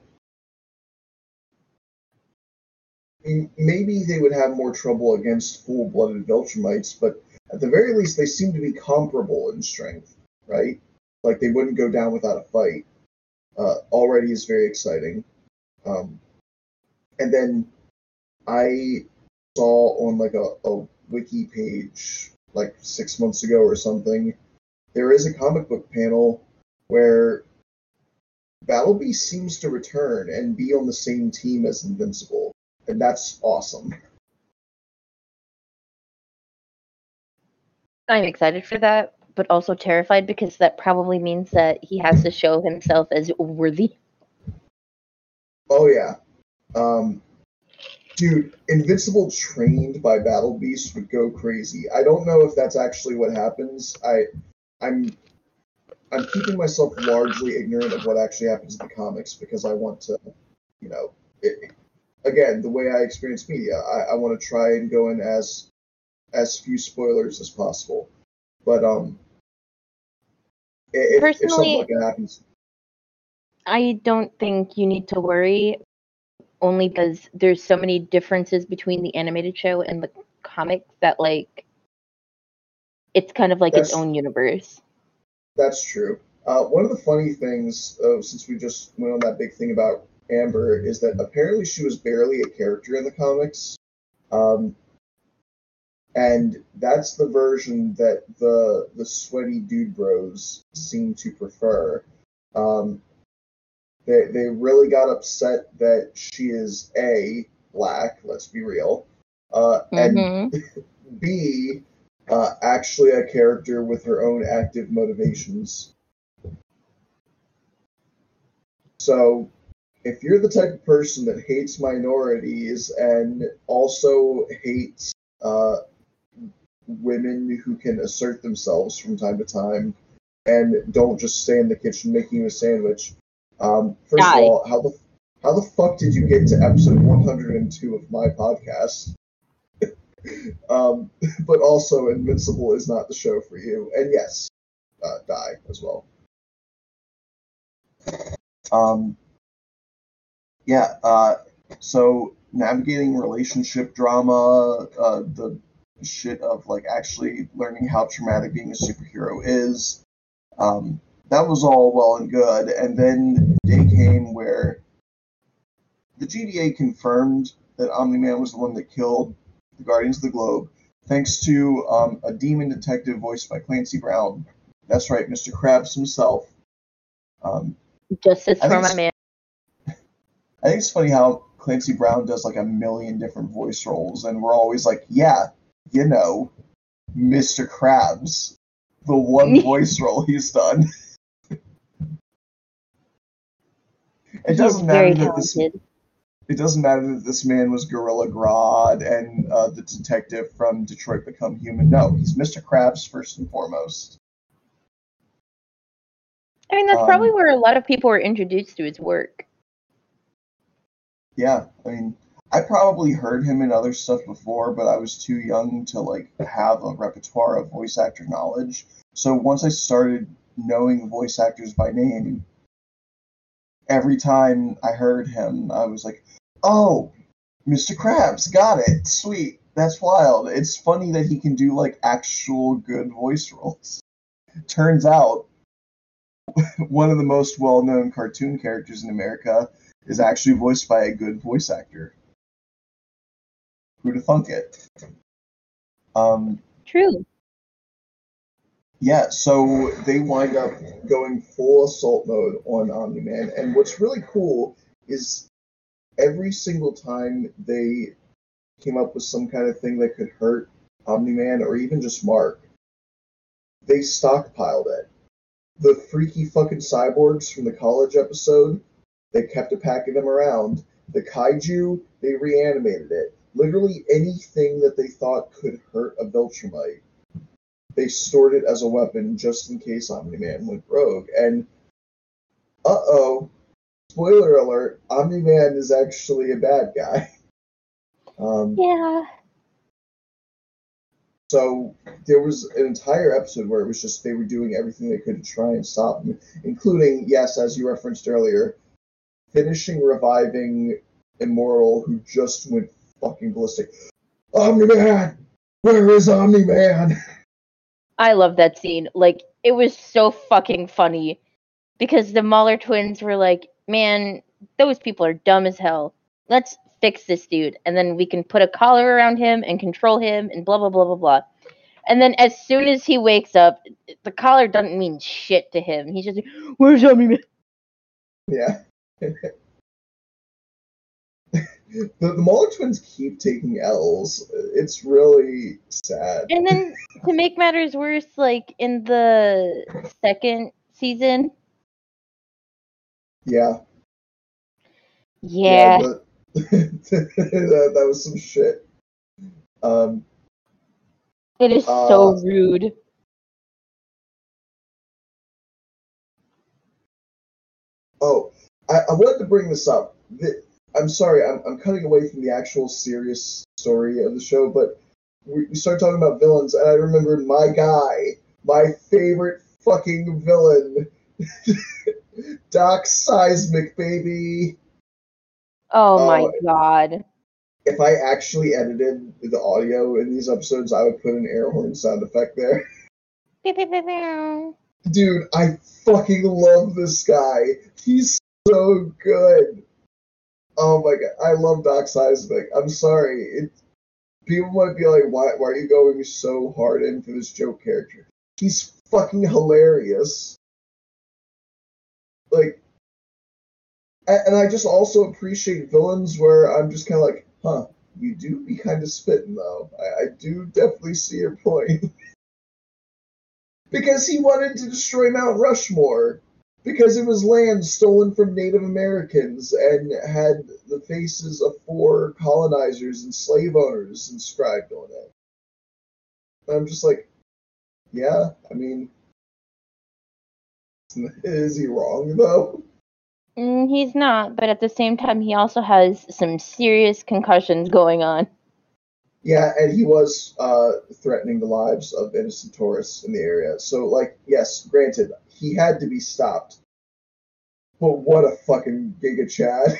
maybe they would have more trouble against full-blooded Viltrumites, but at the very least, they seem to be comparable in strength, right? Like, they wouldn't go down without a fight. Already is very exciting. And then I saw on, like, a wiki page, like, 6 months ago or something, there is a comic book panel where Battle Beast seems to return and be on the same team as Invincible. And that's awesome. I'm excited for that, but also terrified because that probably means that he has to show himself as worthy. Oh yeah. Dude, Invincible trained by Battle Beast would go crazy. I don't know if that's actually what happens. I'm keeping myself largely ignorant of what actually happens in the comics because I want to, you know, again, the way I experience media, I want to try and go in as few spoilers as possible. But if something like that happens, I don't think you need to worry, only because there's so many differences between the animated show and the comics that, like, it's kind of like its own universe. That's true. One of the funny things, since we just went on that big thing about Amber, is that apparently she was barely a character in the comics. And that's the version that the sweaty dude bros seem to prefer. They really got upset that she is A, black, let's be real, and B, actually a character with her own active motivations. So, if you're the type of person that hates minorities and also hates women who can assert themselves from time to time and don't just stay in the kitchen making a sandwich, first of all, how the fuck did you get to episode 102 of my podcast? But also, Invincible is not the show for you. And yes, die as well. So navigating relationship drama, the shit of, like, actually learning how traumatic being a superhero is, that was all well and good, and then the day came where the GDA confirmed that Omni-Man was the one that killed the Guardians of the Globe, thanks to a demon detective voiced by Clancy Brown. That's right, Mr. Krabs himself. Justice for my man. I think it's funny how Clancy Brown does, like, a million different voice roles, and we're always like, yeah, you know, Mr. Krabs, the one voice role he's done. It doesn't matter that this man was Gorilla Grodd and the detective from Detroit Become Human. No, he's Mr. Krabs first and foremost. I mean, that's probably where a lot of people were introduced to his work. Yeah, I mean, I probably heard him in other stuff before, but I was too young to, like, have a repertoire of voice actor knowledge. So once I started knowing voice actors by name, every time I heard him, I was like, oh, Mr. Krabs, got it, sweet, that's wild. It's funny that he can do, like, actual good voice roles. Turns out, one of the most well-known cartoon characters in America is actually voiced by a good voice actor. Who'd have thunk it? True. Yeah, so they wind up going full assault mode on Omni-Man, and what's really cool is every single time they came up with some kind of thing that could hurt Omni-Man or even just Mark, they stockpiled it. The freaky fucking cyborgs from the college episode, they kept a pack of them around. The kaiju, they reanimated it. Literally anything that they thought could hurt a Viltrumite, they stored it as a weapon just in case Omni-Man went rogue. And, uh-oh, spoiler alert, Omni-Man is actually a bad guy. Yeah. So there was an entire episode where it was just they were doing everything they could to try and stop him, including, yes, as you referenced earlier, finishing reviving Immortal, who just went fucking ballistic. Omni-Man! Where is Omni-Man? I love that scene. Like, it was so fucking funny because the Mauler twins were like, man, those people are dumb as hell. Let's fix this dude. And then we can put a collar around him and control him and blah, blah, blah, blah, blah. And then as soon as he wakes up, the collar doesn't mean shit to him. He's just like, where's Omni-Man? Yeah. The Mauler twins keep taking L's. It's really sad. And then, to make matters worse, like, in the second season... Yeah. Yeah. That was some shit. It is so rude. Oh, I wanted to bring this up. I'm sorry, I'm cutting away from the actual serious story of the show, but we started talking about villains, and I remembered my guy, my favorite fucking villain, Doc Seismic, baby. Oh my god. If I actually edited the audio in these episodes, I would put an air horn sound effect there. Dude, I fucking love this guy. He's so good. Oh my god, I love Doc Seismic. I'm sorry. People might be like, why are you going so hard in for this joke character? He's fucking hilarious. Like, and I just also appreciate villains where I'm just kind of like, huh, you do be kind of spitting, though. I do definitely see your point. Because he wanted to destroy Mount Rushmore. Because it was land stolen from Native Americans and had the faces of 4 colonizers and slave owners inscribed on it. And I'm just like, yeah, I mean, is he wrong, though? He's not, but at the same time, he also has some serious concussions going on. Yeah, and he was threatening the lives of innocent tourists in the area. So, like, yes, granted, he had to be stopped. But what a fucking Giga Chad.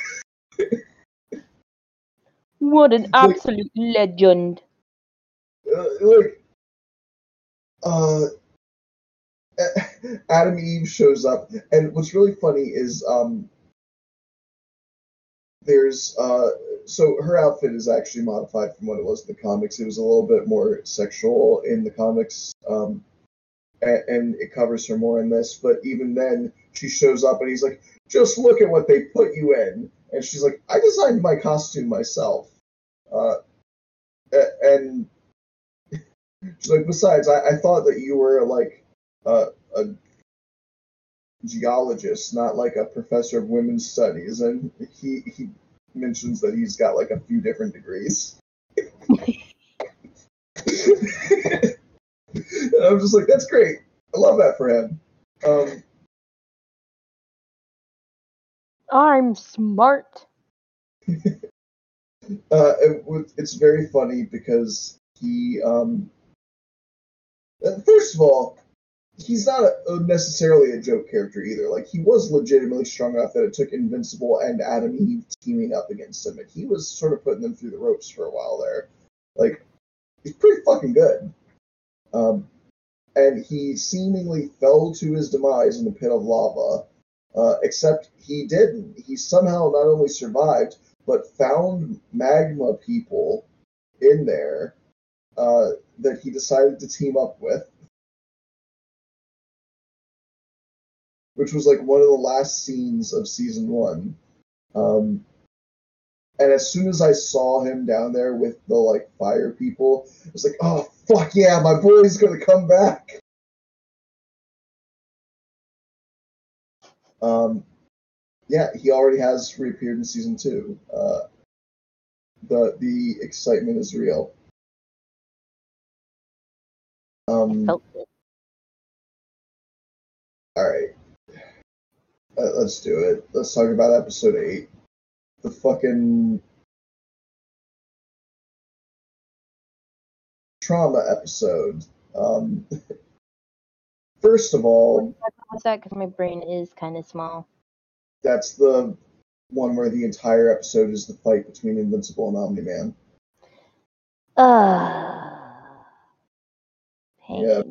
What an absolute legend. Atom Eve shows up, and what's really funny is there's so her outfit is actually modified from what it was in the comics. It was a little bit more sexual in the comics, and it covers her more in this. But even then, she shows up, and he's like, "Just look at what they put you in," and she's like, "I designed my costume myself," and she's like, "Besides, I thought that you were like." A geologist, not like a professor of women's studies, and he mentions that he's got like a few different degrees. And I'm just like, that's great. I love that for him. I'm smart. It's very funny because he first of all, he's not necessarily a joke character either. Like, he was legitimately strong enough that it took Invincible and Atom Eve teaming up against him, and he was sort of putting them through the ropes for a while there. Like, he's pretty fucking good. And he seemingly fell to his demise in the pit of lava, except he didn't. He somehow not only survived, but found magma people in there that he decided to team up with. Which was like one of the last scenes of season 1. And as soon as I saw him down there with the like fire people, I was like, oh fuck yeah, my boy's gonna come back. He already has reappeared in season 2. The excitement is real. Alright. Let's do it. Let's talk about episode 8. The fucking trauma episode. First of all, what's that? Because my brain is kind of small. That's the one where the entire episode is the fight between Invincible and Omni-Man. Pain. Yeah.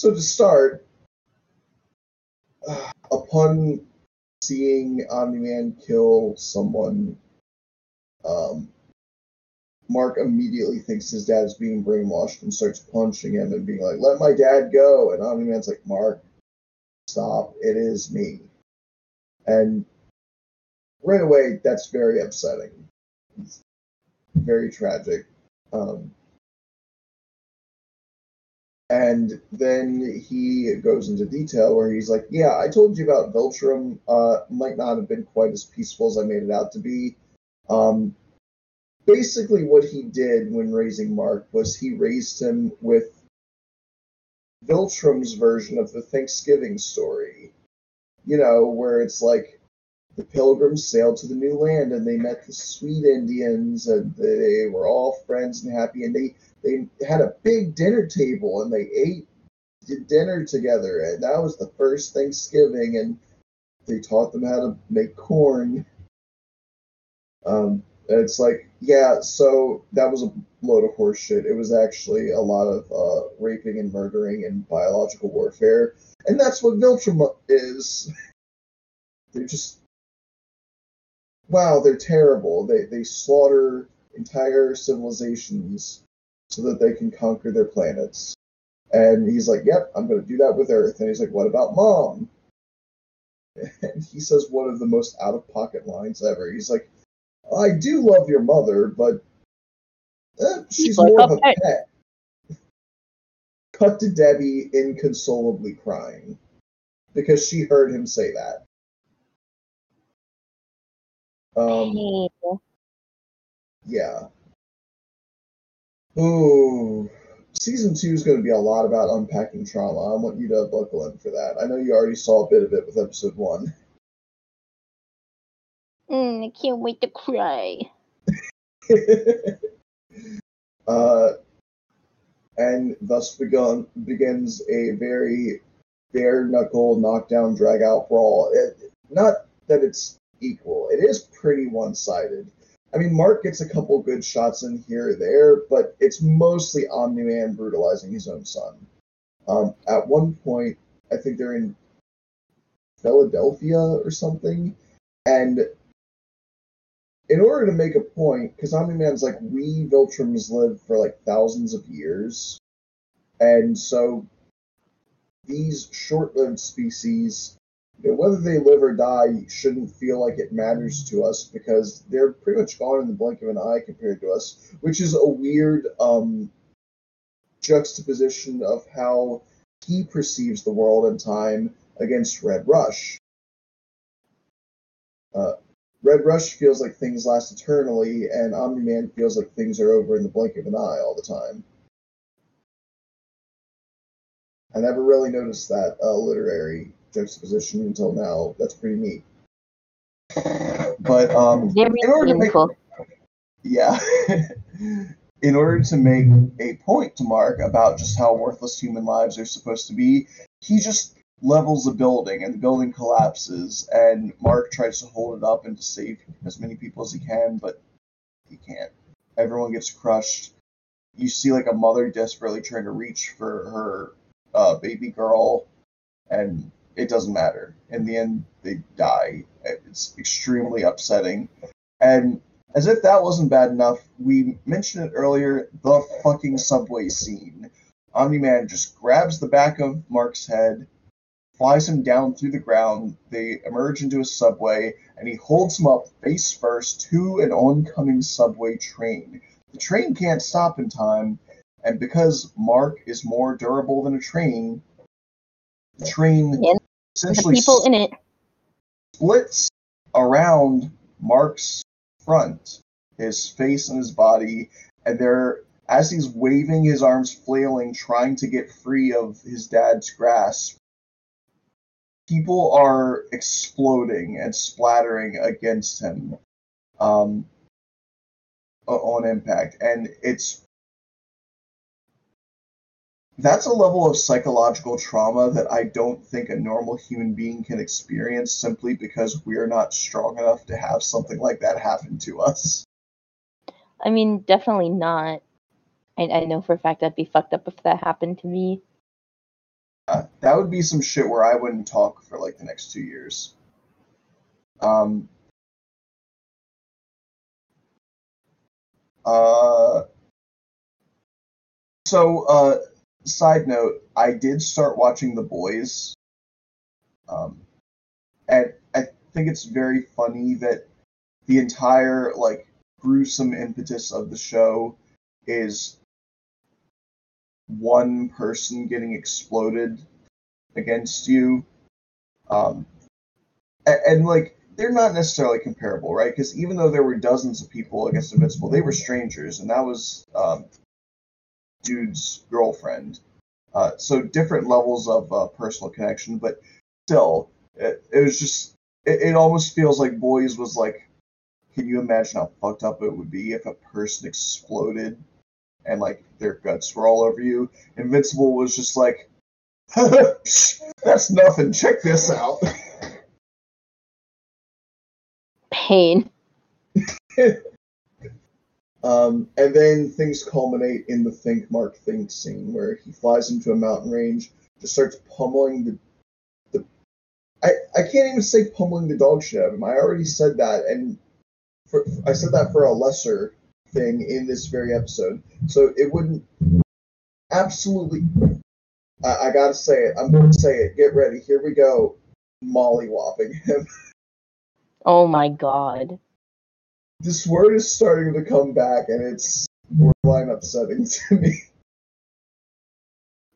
So to start. Upon seeing Omni-Man kill someone, Mark immediately thinks his dad's being brainwashed and starts punching him and being like, let my dad go. And Omni-Man's like, Mark, stop. It is me. And right away, that's very upsetting. It's very tragic. And then he goes into detail where he's like, yeah, I told you about Viltrum. Might not have been quite as peaceful as I made it out to be. Basically what he did when raising Mark was he raised him with Viltrum's version of the Thanksgiving story. You know, where it's like the Pilgrims sailed to the new land and they met the sweet Indians and they were all friends and happy and they had a big dinner table and they ate dinner together, and that was the first Thanksgiving, and they taught them how to make corn. And it's like, yeah, so that was a load of horse shit. It was actually a lot of raping and murdering and biological warfare, and that's what Viltrum is. They're just, wow, they're terrible. They slaughter entire civilizations so that they can conquer their planets. And he's like, yep, I'm going to do that with Earth. And he's like, what about Mom? And he says one of the most out-of-pocket lines ever. He's like, I do love your mother, but she's more of a pet. Cut to Debbie inconsolably crying because she heard him say that. Yeah. Ooh, season 2 is going to be a lot about unpacking trauma. I want you to buckle in for that. I know you already saw a bit of it with episode 1. I can't wait to cry. And thus begins a very bare-knuckle, knockdown, drag-out brawl. Not that it's equal. It is pretty one-sided. I mean, Mark gets a couple good shots in here or there, but it's mostly Omni-Man brutalizing his own son. At one point, I think they're in Philadelphia or something, and in order to make a point, because Omni-Man's like, we Viltrums lived for like thousands of years, and so these short-lived species, you know, whether they live or die shouldn't feel like it matters to us because they're pretty much gone in the blink of an eye compared to us, which is a weird juxtaposition of how he perceives the world and time against Red Rush. Red Rush feels like things last eternally, and Omni-Man feels like things are over in the blink of an eye all the time. I never really noticed that literary juxtaposition until now. That's pretty neat. But in order to make a point to Mark about just how worthless human lives are supposed to be, he just levels a building, and the building collapses, and Mark tries to hold it up and to save as many people as he can, but he can't. Everyone gets crushed. You see, like, a mother desperately trying to reach for her baby girl, and it doesn't matter. In the end, they die. It's extremely upsetting. And as if that wasn't bad enough, we mentioned it earlier, the fucking subway scene. Omni-Man just grabs the back of Mark's head, flies him down through the ground, they emerge into a subway, and he holds him up face first to an oncoming subway train. The train can't stop in time, and because Mark is more durable than a train, the train essentially splits around Mark's front, his face and his body, and they're, as he's waving his arms, flailing, trying to get free of his dad's grasp, people are exploding and splattering against him on impact. And that's a level of psychological trauma that I don't think a normal human being can experience simply because we're not strong enough to have something like that happen to us. I mean, definitely not. I know for a fact I'd be fucked up if that happened to me. That would be some shit where I wouldn't talk for, like, the next 2 years. Side note, I did start watching The Boys. And I think it's very funny that the entire, like, gruesome impetus of the show is one person getting exploded against you. And they're not necessarily comparable, right? Because even though there were dozens of people against Invincible, they were strangers, and that was Dude's girlfriend. So different levels of personal connection, but still, it was just, it almost feels like Boys was like, can you imagine how fucked up it would be if a person exploded and like their guts were all over you? Invincible was just like, that's nothing, check this out. Pain. And then things culminate in the Think Mark Think scene, where he flies into a mountain range, just starts pummeling the I can't even say pummeling the dog shit out of him. I already said that, and I said that for a lesser thing in this very episode. So it wouldn't absolutely... I gotta say it. I'm gonna say it. Get ready. Here we go. Molly-whopping him. Oh my god. This word is starting to come back, and it's borderline upsetting to me.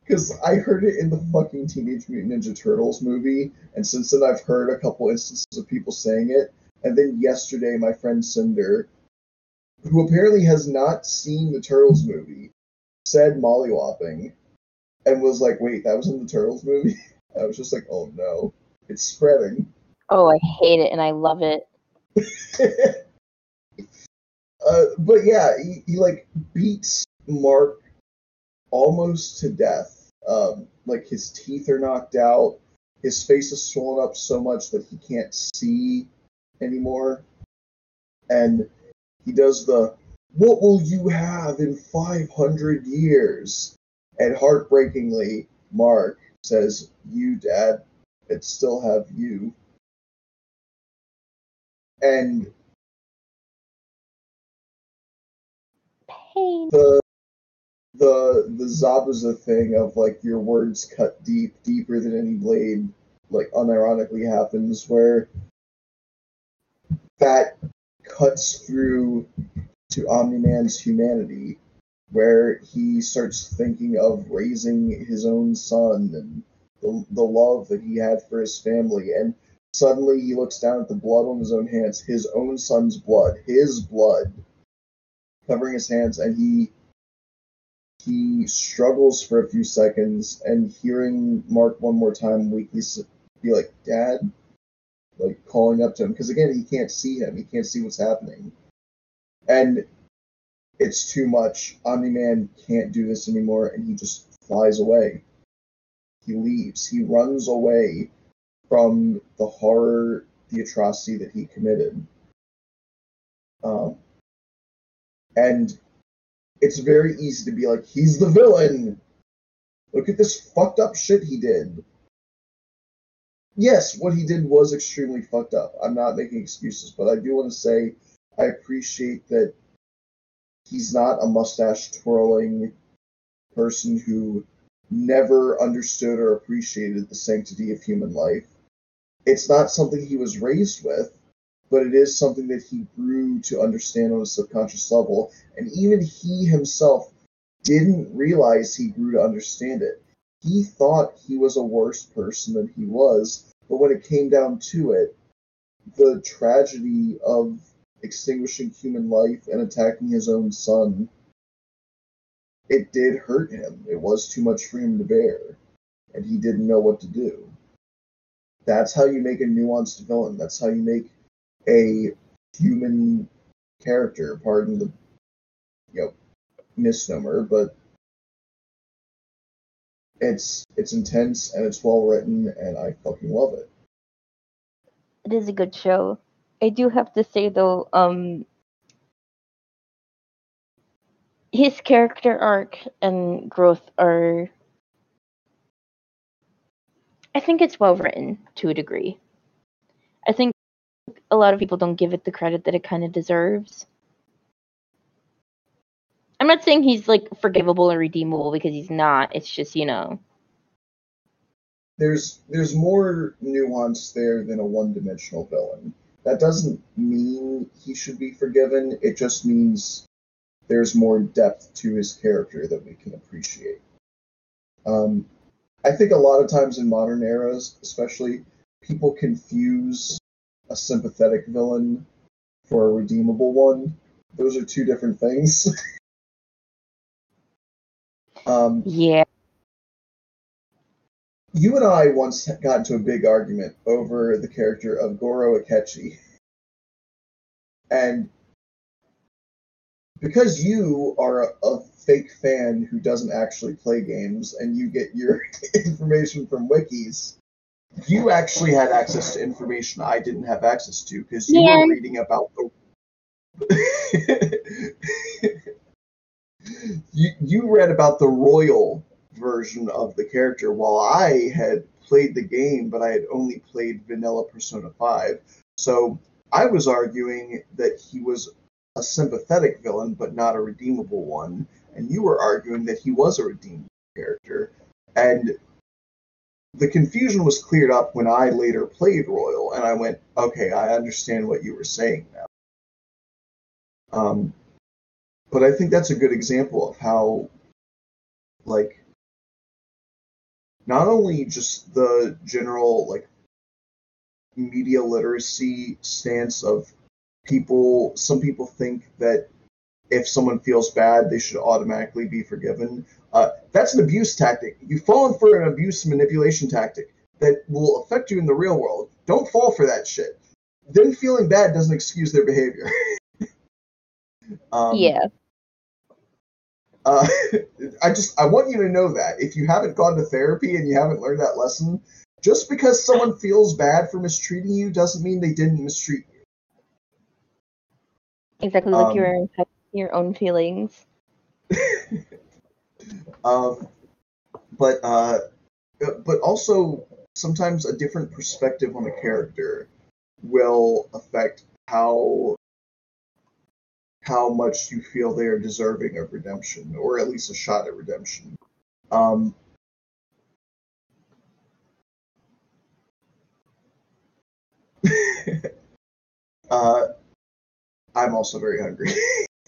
Because I heard it in the fucking Teenage Mutant Ninja Turtles movie, and since then I've heard a couple instances of people saying it. And then yesterday, my friend Cinder, who apparently has not seen the Turtles movie, said mollywhopping, and was like, wait, that was in the Turtles movie? I was just like, oh no, it's spreading. Oh, I hate it, and I love it. But yeah, he like beats Mark almost to death. Like his teeth are knocked out, his face is swollen up so much that he can't see anymore, and he does the "What will you have in 500 years?" And heartbreakingly, Mark says, "You, Dad, I'd still have you." And The Zabuza thing of like your words cut deeper than any blade, like unironically happens, where that cuts through to Omni-Man's humanity, where he starts thinking of raising his own son and the love that he had for his family, and suddenly he looks down at the blood on his own hands, his own son's blood, covering his hands, and he struggles for a few seconds, and hearing Mark one more time weakly be like, Dad, like calling up to him, because again, he can't see him, he can't see what's happening, and it's too much. Omni-Man can't do this anymore, and he just flies away. He leaves, he runs away from the horror, the atrocity that he committed. And it's very easy to be like, he's the villain. Look at this fucked up shit he did. Yes, what he did was extremely fucked up. I'm not making excuses, but I do want to say I appreciate that he's not a mustache-twirling person who never understood or appreciated the sanctity of human life. It's not something he was raised with, but it is something that he grew to understand on a subconscious level, and even he himself didn't realize he grew to understand it. He thought he was a worse person than he was, but when it came down to it, the tragedy of extinguishing human life and attacking his own son, it did hurt him. It was too much for him to bear, and he didn't know what to do. That's how you make a nuanced villain. That's how you make a human character, pardon the misnomer, but it's intense and it's well written, and I fucking love it. It is a good show. I do have to say though, his character arc and growth are, I think it's well written to a degree. I think a lot of people don't give it the credit that it kind of deserves. I'm not saying he's, like, forgivable and redeemable, because he's not. It's just, There's more nuance there than a one-dimensional villain. That doesn't mean he should be forgiven. It just means there's more depth to his character that we can appreciate. I think a lot of times in modern eras, especially, people confuse a sympathetic villain for a redeemable one. Those are two different things. Yeah. You and I once got into a big argument over the character of Goro Akechi. And because you are a fake fan who doesn't actually play games and you get your information from wikis, you actually had access to information I didn't have access to because you were reading about the... you read about the royal version of the character while I had played the game, but I had only played vanilla Persona 5. So I was arguing that he was a sympathetic villain, but not a redeemable one. And you were arguing that he was a redeemable character. And the confusion was cleared up when I later played Royal, and I went, okay, I understand what you were saying now. But I think that's a good example of how, like, not only just the general, like, media literacy stance of people, some people think that if someone feels bad, they should automatically be forgiven. That's an abuse tactic. You've fallen for an abuse manipulation tactic that will affect you in the real world. Don't fall for that shit. Them feeling bad doesn't excuse their behavior. I want you to know that if you haven't gone to therapy and you haven't learned that lesson, just because someone feels bad for mistreating you doesn't mean they didn't mistreat you. Exactly, like your own feelings. But also sometimes a different perspective on a character will affect how much you feel they are deserving of redemption, or at least a shot at redemption. I'm also very hungry.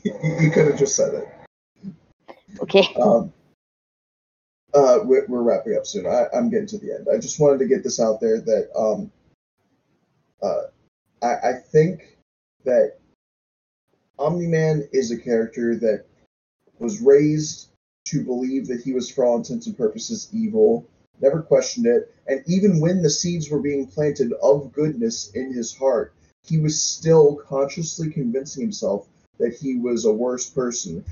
You could have just said it. Okay. We're wrapping up soon. I'm getting to the end. I just wanted to get this out there that I think that Omni-Man is a character that was raised to believe that he was, for all intents and purposes, evil, never questioned it, and even when the seeds were being planted of goodness in his heart, he was still consciously convincing himself that he was a worse person.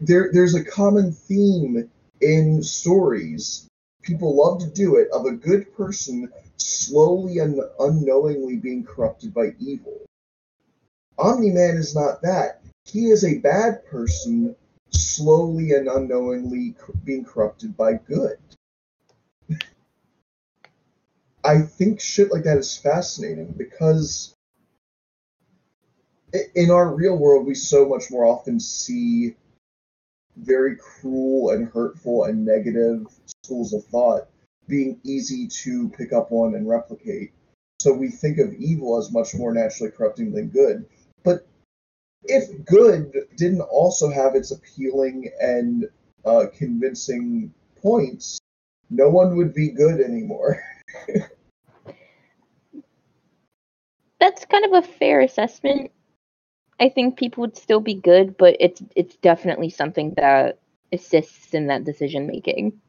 There's a common theme in stories, people love to do it, of a good person slowly and unknowingly being corrupted by evil. Omni-Man is not that. He is a bad person slowly and unknowingly being corrupted by good. I think shit like that is fascinating because in our real world, we so much more often see very cruel and hurtful and negative schools of thought being easy to pick up on and replicate. So we think of evil as much more naturally corrupting than good. But if good didn't also have its appealing and convincing points, no one would be good anymore. That's kind of a fair assessment. I think people would still be good, but it's definitely something that assists in that decision making.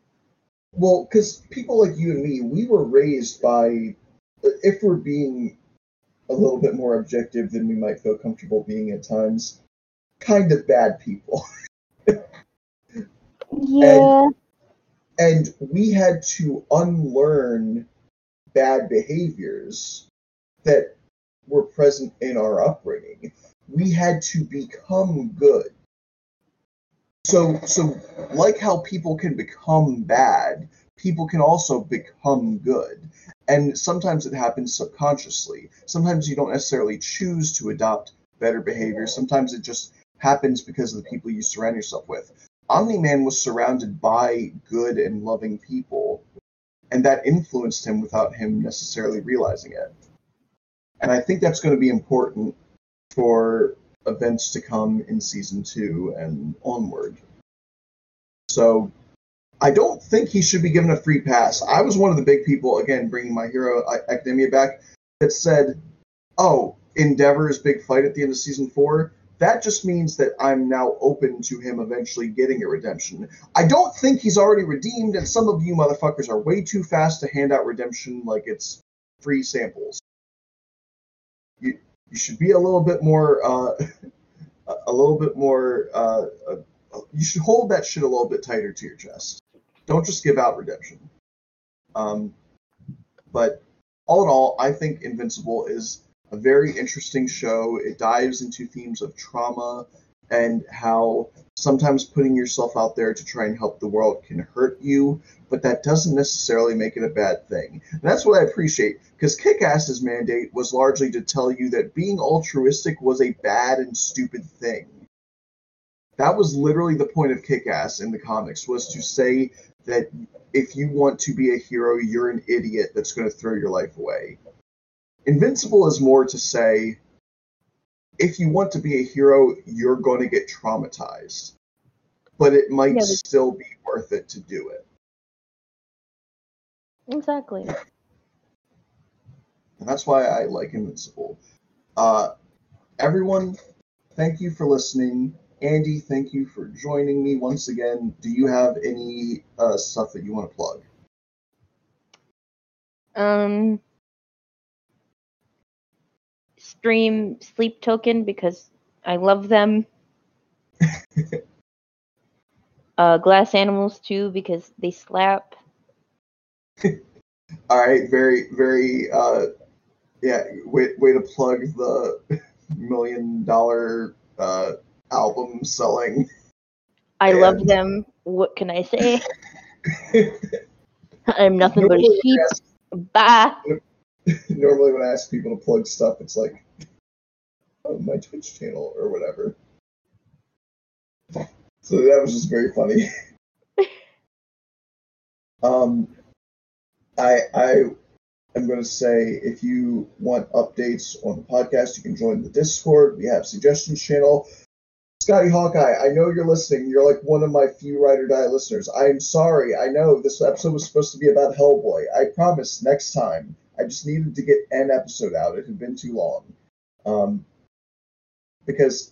Well, because people like you and me, we were raised by, if we're being a little bit more objective than we might feel comfortable being at times, kind of bad people. Yeah. And we had to unlearn bad behaviors that were present in our upbringing. We had to become good. So like how people can become bad, people can also become good. And sometimes it happens subconsciously. Sometimes you don't necessarily choose to adopt better behavior. Sometimes it just happens because of the people you surround yourself with. Omni-Man was surrounded by good and loving people, and that influenced him without him necessarily realizing it. And I think that's going to be important for events to come in Season 2 and onward. So I don't think he should be given a free pass. I was one of the big people, again, bringing My Hero Academia back, that said, oh, Endeavor's big fight at the end of season 4, that just means that I'm now open to him eventually getting a redemption. I don't think he's already redeemed, and some of you motherfuckers are way too fast to hand out redemption like it's free samples. You should be a little bit more, you should hold that shit a little bit tighter to your chest. Don't just give out redemption. But all in all, I think Invincible is a very interesting show. It dives into themes of trauma and how sometimes putting yourself out there to try and help the world can hurt you, but that doesn't necessarily make it a bad thing. And that's what I appreciate, because Kick-Ass's mandate was largely to tell you that being altruistic was a bad and stupid thing. That was literally the point of Kick-Ass in the comics, was to say that if you want to be a hero, you're an idiot that's going to throw your life away. Invincible is more to say, if you want to be a hero, you're going to get traumatized. But it might still be worth it to do it. Exactly. And that's why I like Invincible. Everyone, thank you for listening. Andy, thank you for joining me once again. Do you have any stuff that you want to plug? Stream Sleep Token, because I love them. Glass Animals too, because they slap. All right, very, very, way to plug the $1 million album selling. I love them. What can I say? I'm nothing but a sheep. Bye. Normally when I ask people to plug stuff, it's like, oh, my Twitch channel or whatever. So that was just very funny. I am going to say, if you want updates on the podcast, you can join the Discord. We have suggestions channel. Scotty Hawkeye, I know you're listening. You're like one of my few ride or die listeners. I'm sorry. I know this episode was supposed to be about Hellboy. I promise next time. I just needed to get an episode out. It had been too long. Because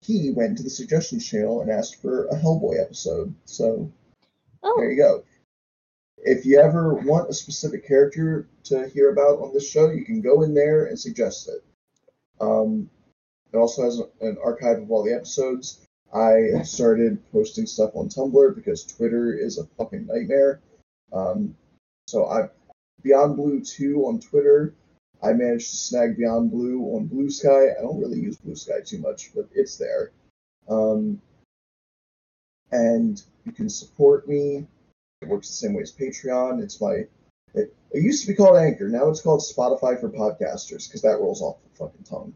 he went to the suggestions channel and asked for a Hellboy episode. So There you go. If you ever want a specific character to hear about on this show, you can go in there and suggest it. It also has an archive of all the episodes. I started posting stuff on Tumblr because Twitter is a fucking nightmare. So I've Beyond Blue 2 on Twitter. I managed to snag Beyond Blue on Blue Sky. I don't really use Blue Sky too much, but it's there. And you can support me. It works the same way as Patreon. It used to be called Anchor. Now it's called Spotify for podcasters, because that rolls off the fucking tongue.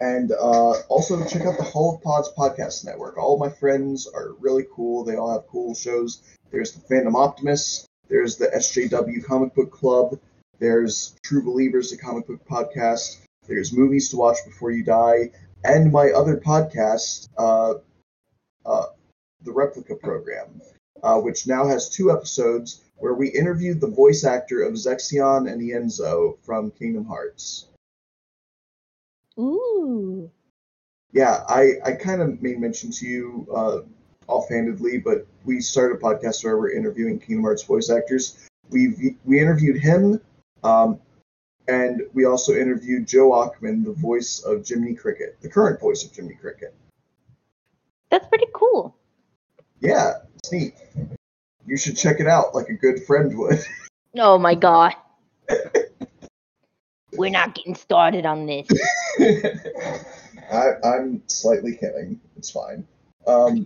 And also check out the Hall of Pods podcast network. All my friends are really cool. They all have cool shows. There's the Fandom Optimists. There's the SJW Comic Book Club. There's True Believers, the comic book podcast. There's Movies to Watch Before You Die. And my other podcast, The Replica Program, which now has 2 episodes where we interviewed the voice actor of Zexion and Yenzo from Kingdom Hearts. Ooh. Yeah, I kind of made mention to you offhandedly, but we started a podcast where we're interviewing Kingdom Hearts voice actors. We interviewed him, and we also interviewed Joe Ockman, the voice of Jiminy Cricket, the current voice of Jiminy Cricket. That's pretty cool. Yeah, it's neat. You should check it out like a good friend would. Oh my god. We're not getting started on this. I'm slightly kidding. It's fine. All right.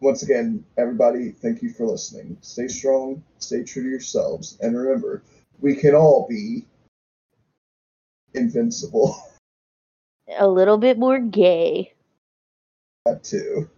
Once again, everybody, thank you for listening. Stay strong, stay true to yourselves, and remember, we can all be invincible. A little bit more gay. That too.